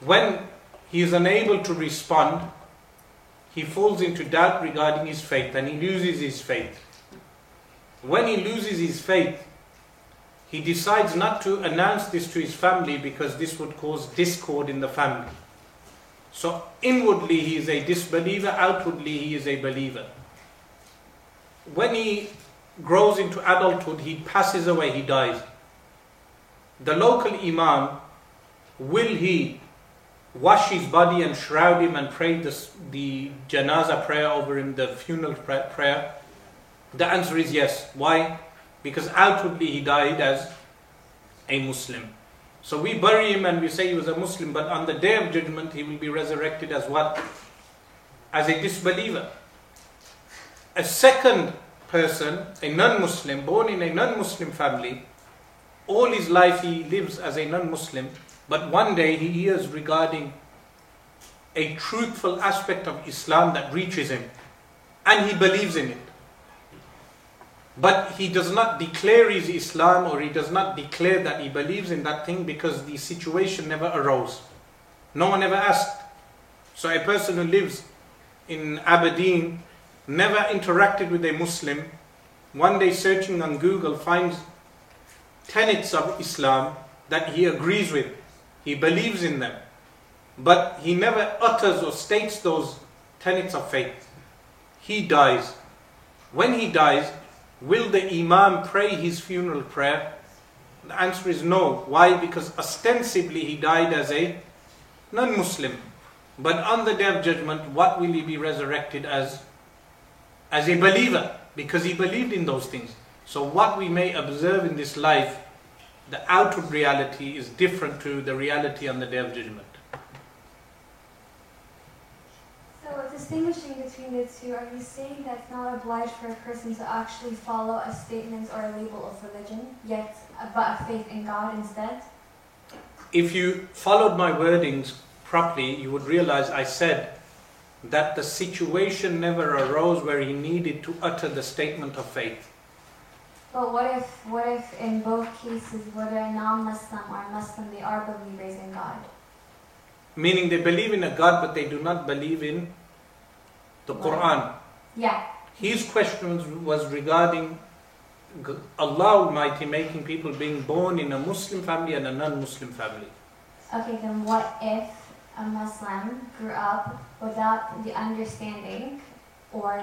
When he is unable to respond, he falls into doubt regarding his faith, and he loses his faith. When he loses his faith, he decides not to announce this to his family because this would cause discord in the family. So inwardly he is a disbeliever, outwardly he is a believer. When he grows into adulthood, he passes away, he dies. The local imam, will he wash his body and shroud him and pray the janaza prayer over him, the funeral prayer? The answer is yes. Why? Because outwardly he died as a Muslim. So we bury him and we say he was a Muslim, but on the day of judgment he will be resurrected as what? As a disbeliever. A second person, a non-Muslim, born in a non-Muslim family, all his life he lives as a non-Muslim, but one day he hears regarding a truthful aspect of Islam that reaches him, and he believes in it. But he does not declare his Islam, or he does not declare that he believes in that thing, because the situation never arose. No one ever asked. So a person who lives in Aberdeen never interacted with a Muslim. One day searching on Google finds tenets of Islam that he agrees with. He believes in them. But he never utters or states those tenets of faith. He dies. When he dies, will the imam pray his funeral prayer? The answer is no. Why? Because ostensibly he died as a non-Muslim. But on the day of judgment, what will he be resurrected as? As a believer, because he believed in those things. So what we may observe in this life, the outward reality is different to the reality on the day of judgment. So distinguishing between the two, are you saying that it's not obliged for a person to actually follow a statement or a label of religion, yet but a faith in God instead? If you followed my wordings properly, you would realize I said that the situation never arose where he needed to utter the statement of faith. But what if in both cases, whether a non-Muslim or a Muslim, they are believers in God? Meaning they believe in a God, but they do not believe in the Quran. Yeah. His question was regarding Allah Almighty making people being born in a Muslim family and a non-Muslim family. Okay, then what if a Muslim grew up without the understanding or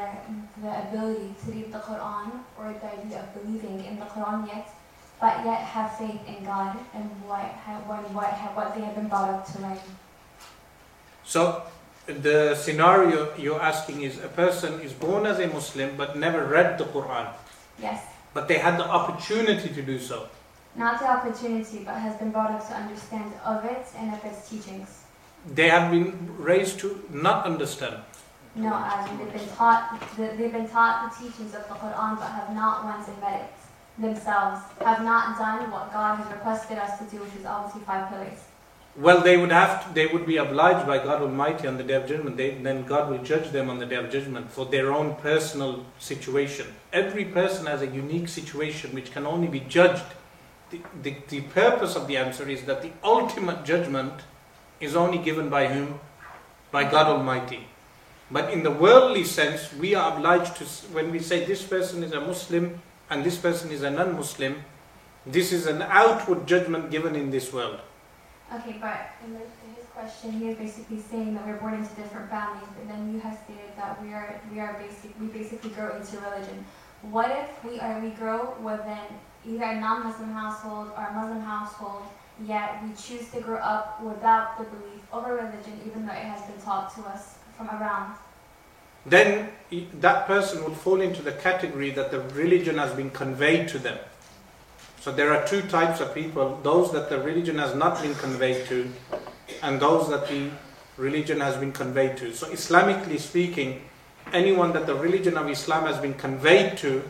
the ability to read the Quran or the idea of believing in the Quran yet, but yet have faith in God and what they have been brought up to learn? So the scenario you're asking is a person is born as a Muslim but never read the Qur'an. Yes. But they had the opportunity to do so. Not the opportunity, but has been brought up to understand of it and of its teachings. They have been raised to not understand. No, they've been taught the teachings of the Qur'an but have not once read it themselves, have not done what God has requested us to do, which is obviously 5 pillars. Well, they would be obliged by God Almighty on the Day of Judgment. Then God will judge them on the Day of Judgment for their own personal situation. Every person has a unique situation which can only be judged. The purpose of the answer is that the ultimate judgment is only given by whom? By God Almighty. But in the worldly sense, we are obliged to, when we say this person is a Muslim and this person is a non-Muslim, this is an outward judgment given in this world. Okay, but in his question, he is basically saying that we're born into different families, but then you have stated that we basically grow into religion. What if we grow within either a non-Muslim household or a Muslim household, yet we choose to grow up without the belief of a religion, even though it has been taught to us from around? Then that person will fall into the category that the religion has been conveyed to them. So there are 2 types of people, those that the religion has not been conveyed to and those that the religion has been conveyed to. So Islamically speaking, anyone that the religion of Islam has been conveyed to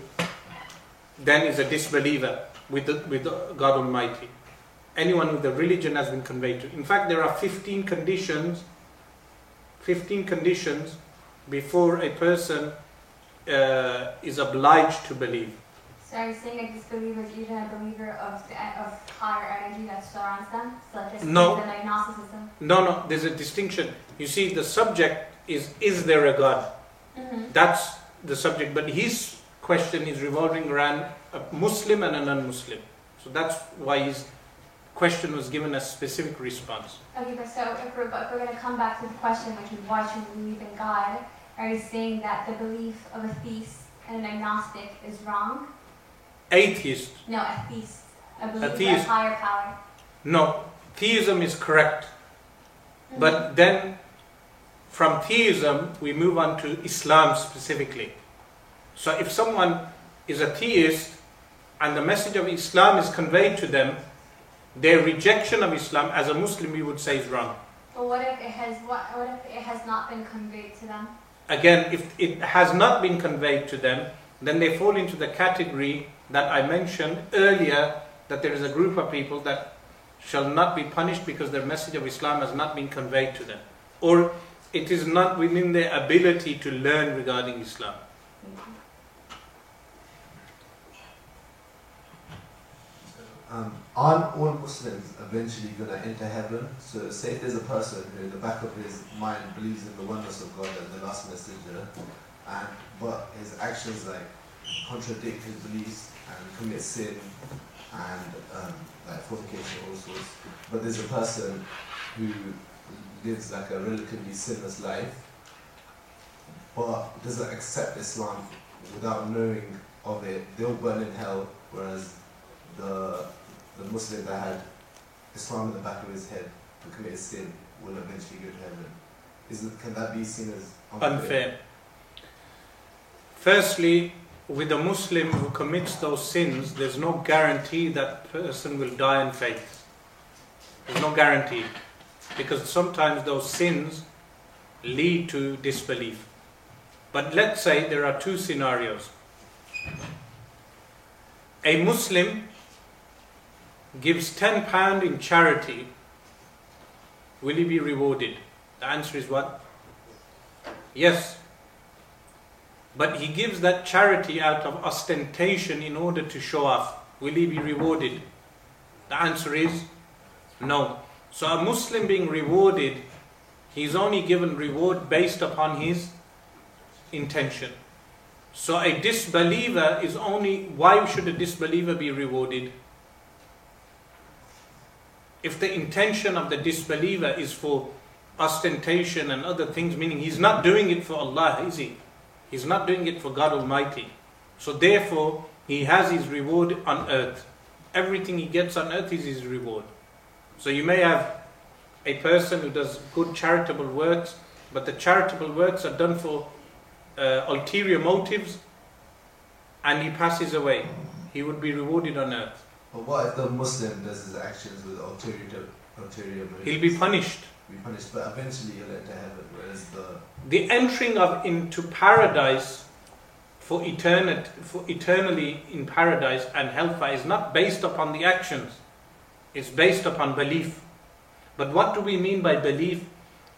then is a disbeliever with God Almighty. Anyone who the religion has been conveyed to. In fact, there are 15 conditions before a person is obliged to believe. So are you saying that this believer is even a believer of higher energy that surrounds them? Such as agnosticism? No, there's a distinction. You see, the subject is there a God? Mm-hmm. That's the subject. But his question is revolving around a Muslim and a non-Muslim. So that's why his question was given a specific response. Okay, but so if we're going to come back to the question, which is why should we believe in God, are you saying that the belief of a theist and an agnostic is wrong? Atheist. No, a theist. A belief in a higher power. No, theism is correct. Mm-hmm. But then from theism we move on to Islam specifically. So if someone is a theist and the message of Islam is conveyed to them, their rejection of Islam as a Muslim we would say is wrong. But what if it has not been conveyed to them? Again, if it has not been conveyed to them, then they fall into the category that I mentioned earlier, that there is a group of people that shall not be punished because their message of Islam has not been conveyed to them, or it is not within their ability to learn regarding Islam. Aren't all Muslims eventually going to enter heaven? So say if there's a person who in the back of his mind believes in the oneness of God and the last messenger, but his actions contradict his beliefs and commit sin and fornication, all sorts. But there's a person who lives a relatively sinless life but doesn't accept Islam without knowing of it. They'll burn in hell, whereas the Muslim that had Islam in the back of his head and committed sin will eventually go to heaven. Can that be seen as unfair? Firstly, with a Muslim who commits those sins, there's no guarantee that person will die in faith. There's no guarantee. Because sometimes those sins lead to disbelief. But let's say there are 2 scenarios. A Muslim gives £10 in charity. Will he be rewarded? The answer is what? Yes. But he gives that charity out of ostentation in order to show off. Will he be rewarded? The answer is no. So a Muslim being rewarded, he is only given reward based upon his intention. So a disbeliever is only... Why should a disbeliever be rewarded? If the intention of the disbeliever is for ostentation and other things, meaning he's not doing it for Allah, is he? He's not doing it for God Almighty. So therefore, he has his reward on earth. Everything he gets on earth is his reward. So you may have a person who does good charitable works, but the charitable works are done for ulterior motives, and he passes away, he would be rewarded on earth. But what if the Muslim does his actions with ulterior motives? He'll be punished. But eventually you'll enter heaven. Whereas the entering of into paradise for eternally in paradise and hellfire is not based upon the actions. It's based upon belief. But what do we mean by belief?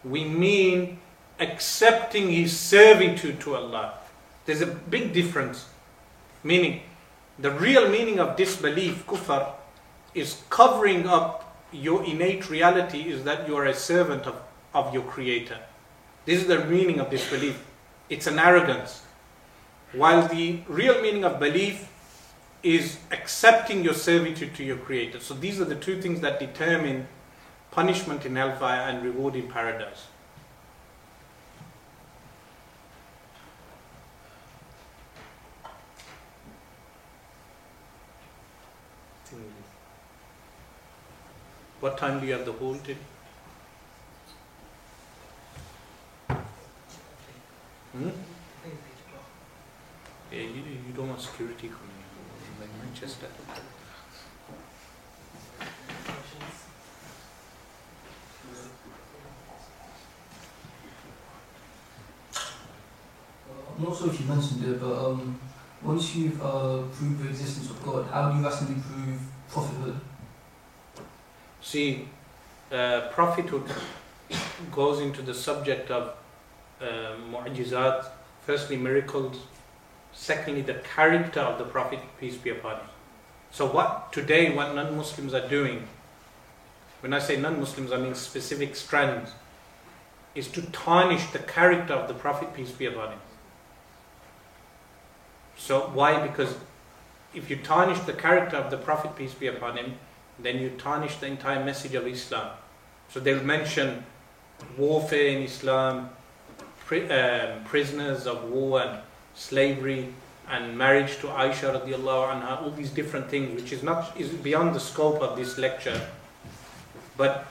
We mean accepting his servitude to Allah. There's a big difference. Meaning, the real meaning of disbelief, kufr, is covering up your innate reality is that you are a servant of your creator. This is the meaning of disbelief. It's an arrogance. While the real meaning of belief is accepting your servitude to your creator. So these are the two things that determine punishment in hellfire and reward in paradise. What time do you have the whole day? Yeah, you don't want security coming in like Manchester. I'm not sure if you mentioned it, but once you've proved the existence of God, how do you actually prove prophethood? See, prophethood goes into the subject of mu'ajizat, firstly miracles, secondly the character of the Prophet, peace be upon him. So what non-Muslims are doing, when I say non-Muslims I mean specific strands, is to tarnish the character of the Prophet, peace be upon him. So why? Because if you tarnish the character of the Prophet, peace be upon him, then you tarnish the entire message of Islam. So they'll mention warfare in Islam, prisoners of war and slavery and marriage to Aisha radiallahu anha, all these different things, which is beyond the scope of this lecture. But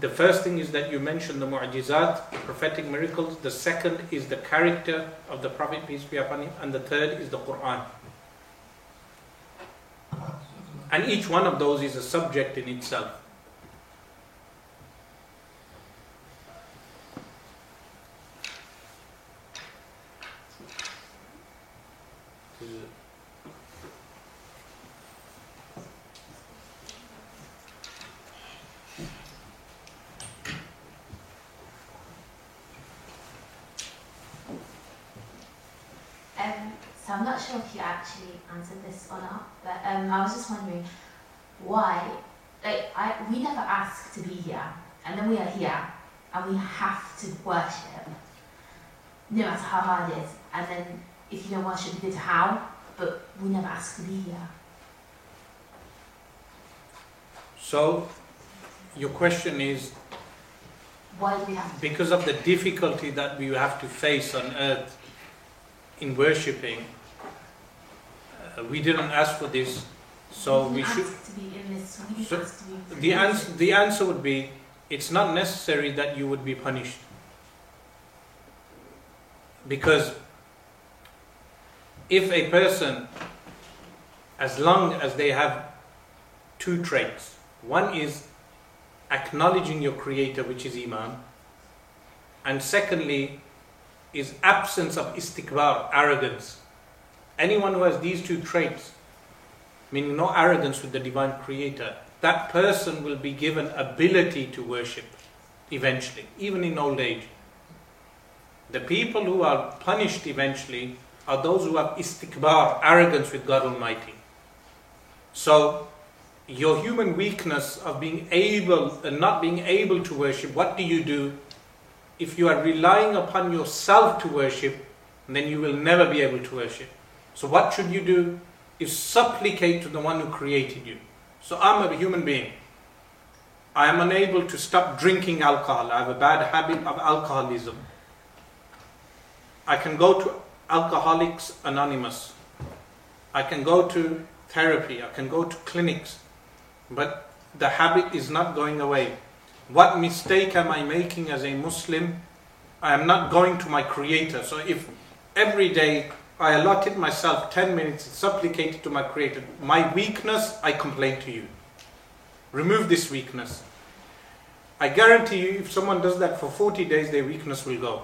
the first thing is that you mention the mu'ajizat, prophetic miracles. The second is the character of the Prophet, peace be upon him. And the third is the Quran. And each one of those is a subject in itself. So I'm not sure if you actually answered this or not, but I was just wondering why, we never ask to be here, and then we are here, and we have to worship, no matter how hard it is. And then if you don't worship, you go to hell, but we never ask to be here. So your question is, why do we have to? Because of the difficulty that we have to face on earth in worshipping. We didn't ask for this, so we should. So the answer would be, it's not necessary that you would be punished, because if a person, as long as they have two traits, one is acknowledging your creator, which is iman, and secondly is absence of istikbar, arrogance. Anyone who has these two traits, meaning no arrogance with the divine creator, that person will be given ability to worship eventually, even in old age. The people who are punished eventually are those who have istikbar, arrogance with God Almighty. So your human weakness of not being able to worship, what do? If you are relying upon yourself to worship, then you will never be able to worship. So what should you do? Is supplicate to the one who created you. So I'm a human being. I am unable to stop drinking alcohol. I have a bad habit of alcoholism. I can go to Alcoholics Anonymous. I can go to therapy. I can go to clinics. But the habit is not going away. What mistake am I making as a Muslim I am not going to my Creator. So if every day I allotted myself 10 minutes and supplicated to my Creator, my weakness, I complain to you. Remove this weakness. I guarantee you, if someone does that for 40 days, their weakness will go.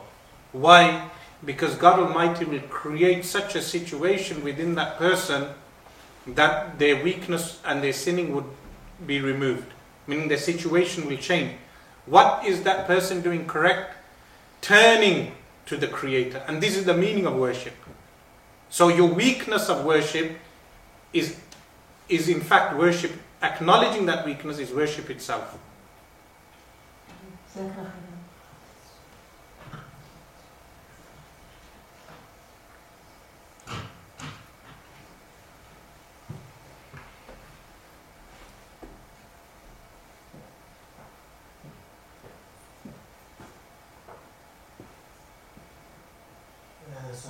Why? Because God Almighty will create such a situation within that person that their weakness and their sinning would be removed. Meaning their situation will change. What is that person doing correct? Turning to the Creator. And this is the meaning of worship. So your weakness of worship is in fact worship. Acknowledging that weakness is worship itself. So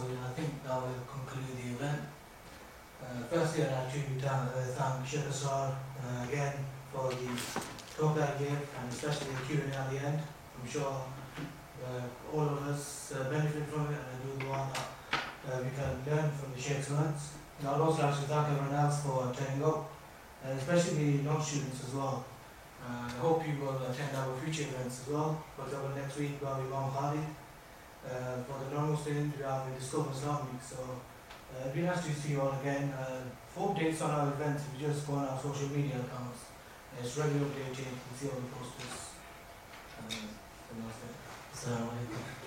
I think that will conclude the event. Firstly, I'd like to thank Shaykh Asrar again for the talk that he gave, and especially the Q&A at the end. I'm sure all of us benefit from it, and do the one that we can learn from the Shaykh's words. And I'd also like to thank everyone else for turning up, and especially the non-students as well. I hope you will attend our future events as well. For example, next week we have Imam Khalid. For the non-Muslims, we have the Discover Islamic Week, so it'd be nice to see you all again. For updates on our events, if you just go on our social media accounts, it's regularly updated, you can see all the posters. So,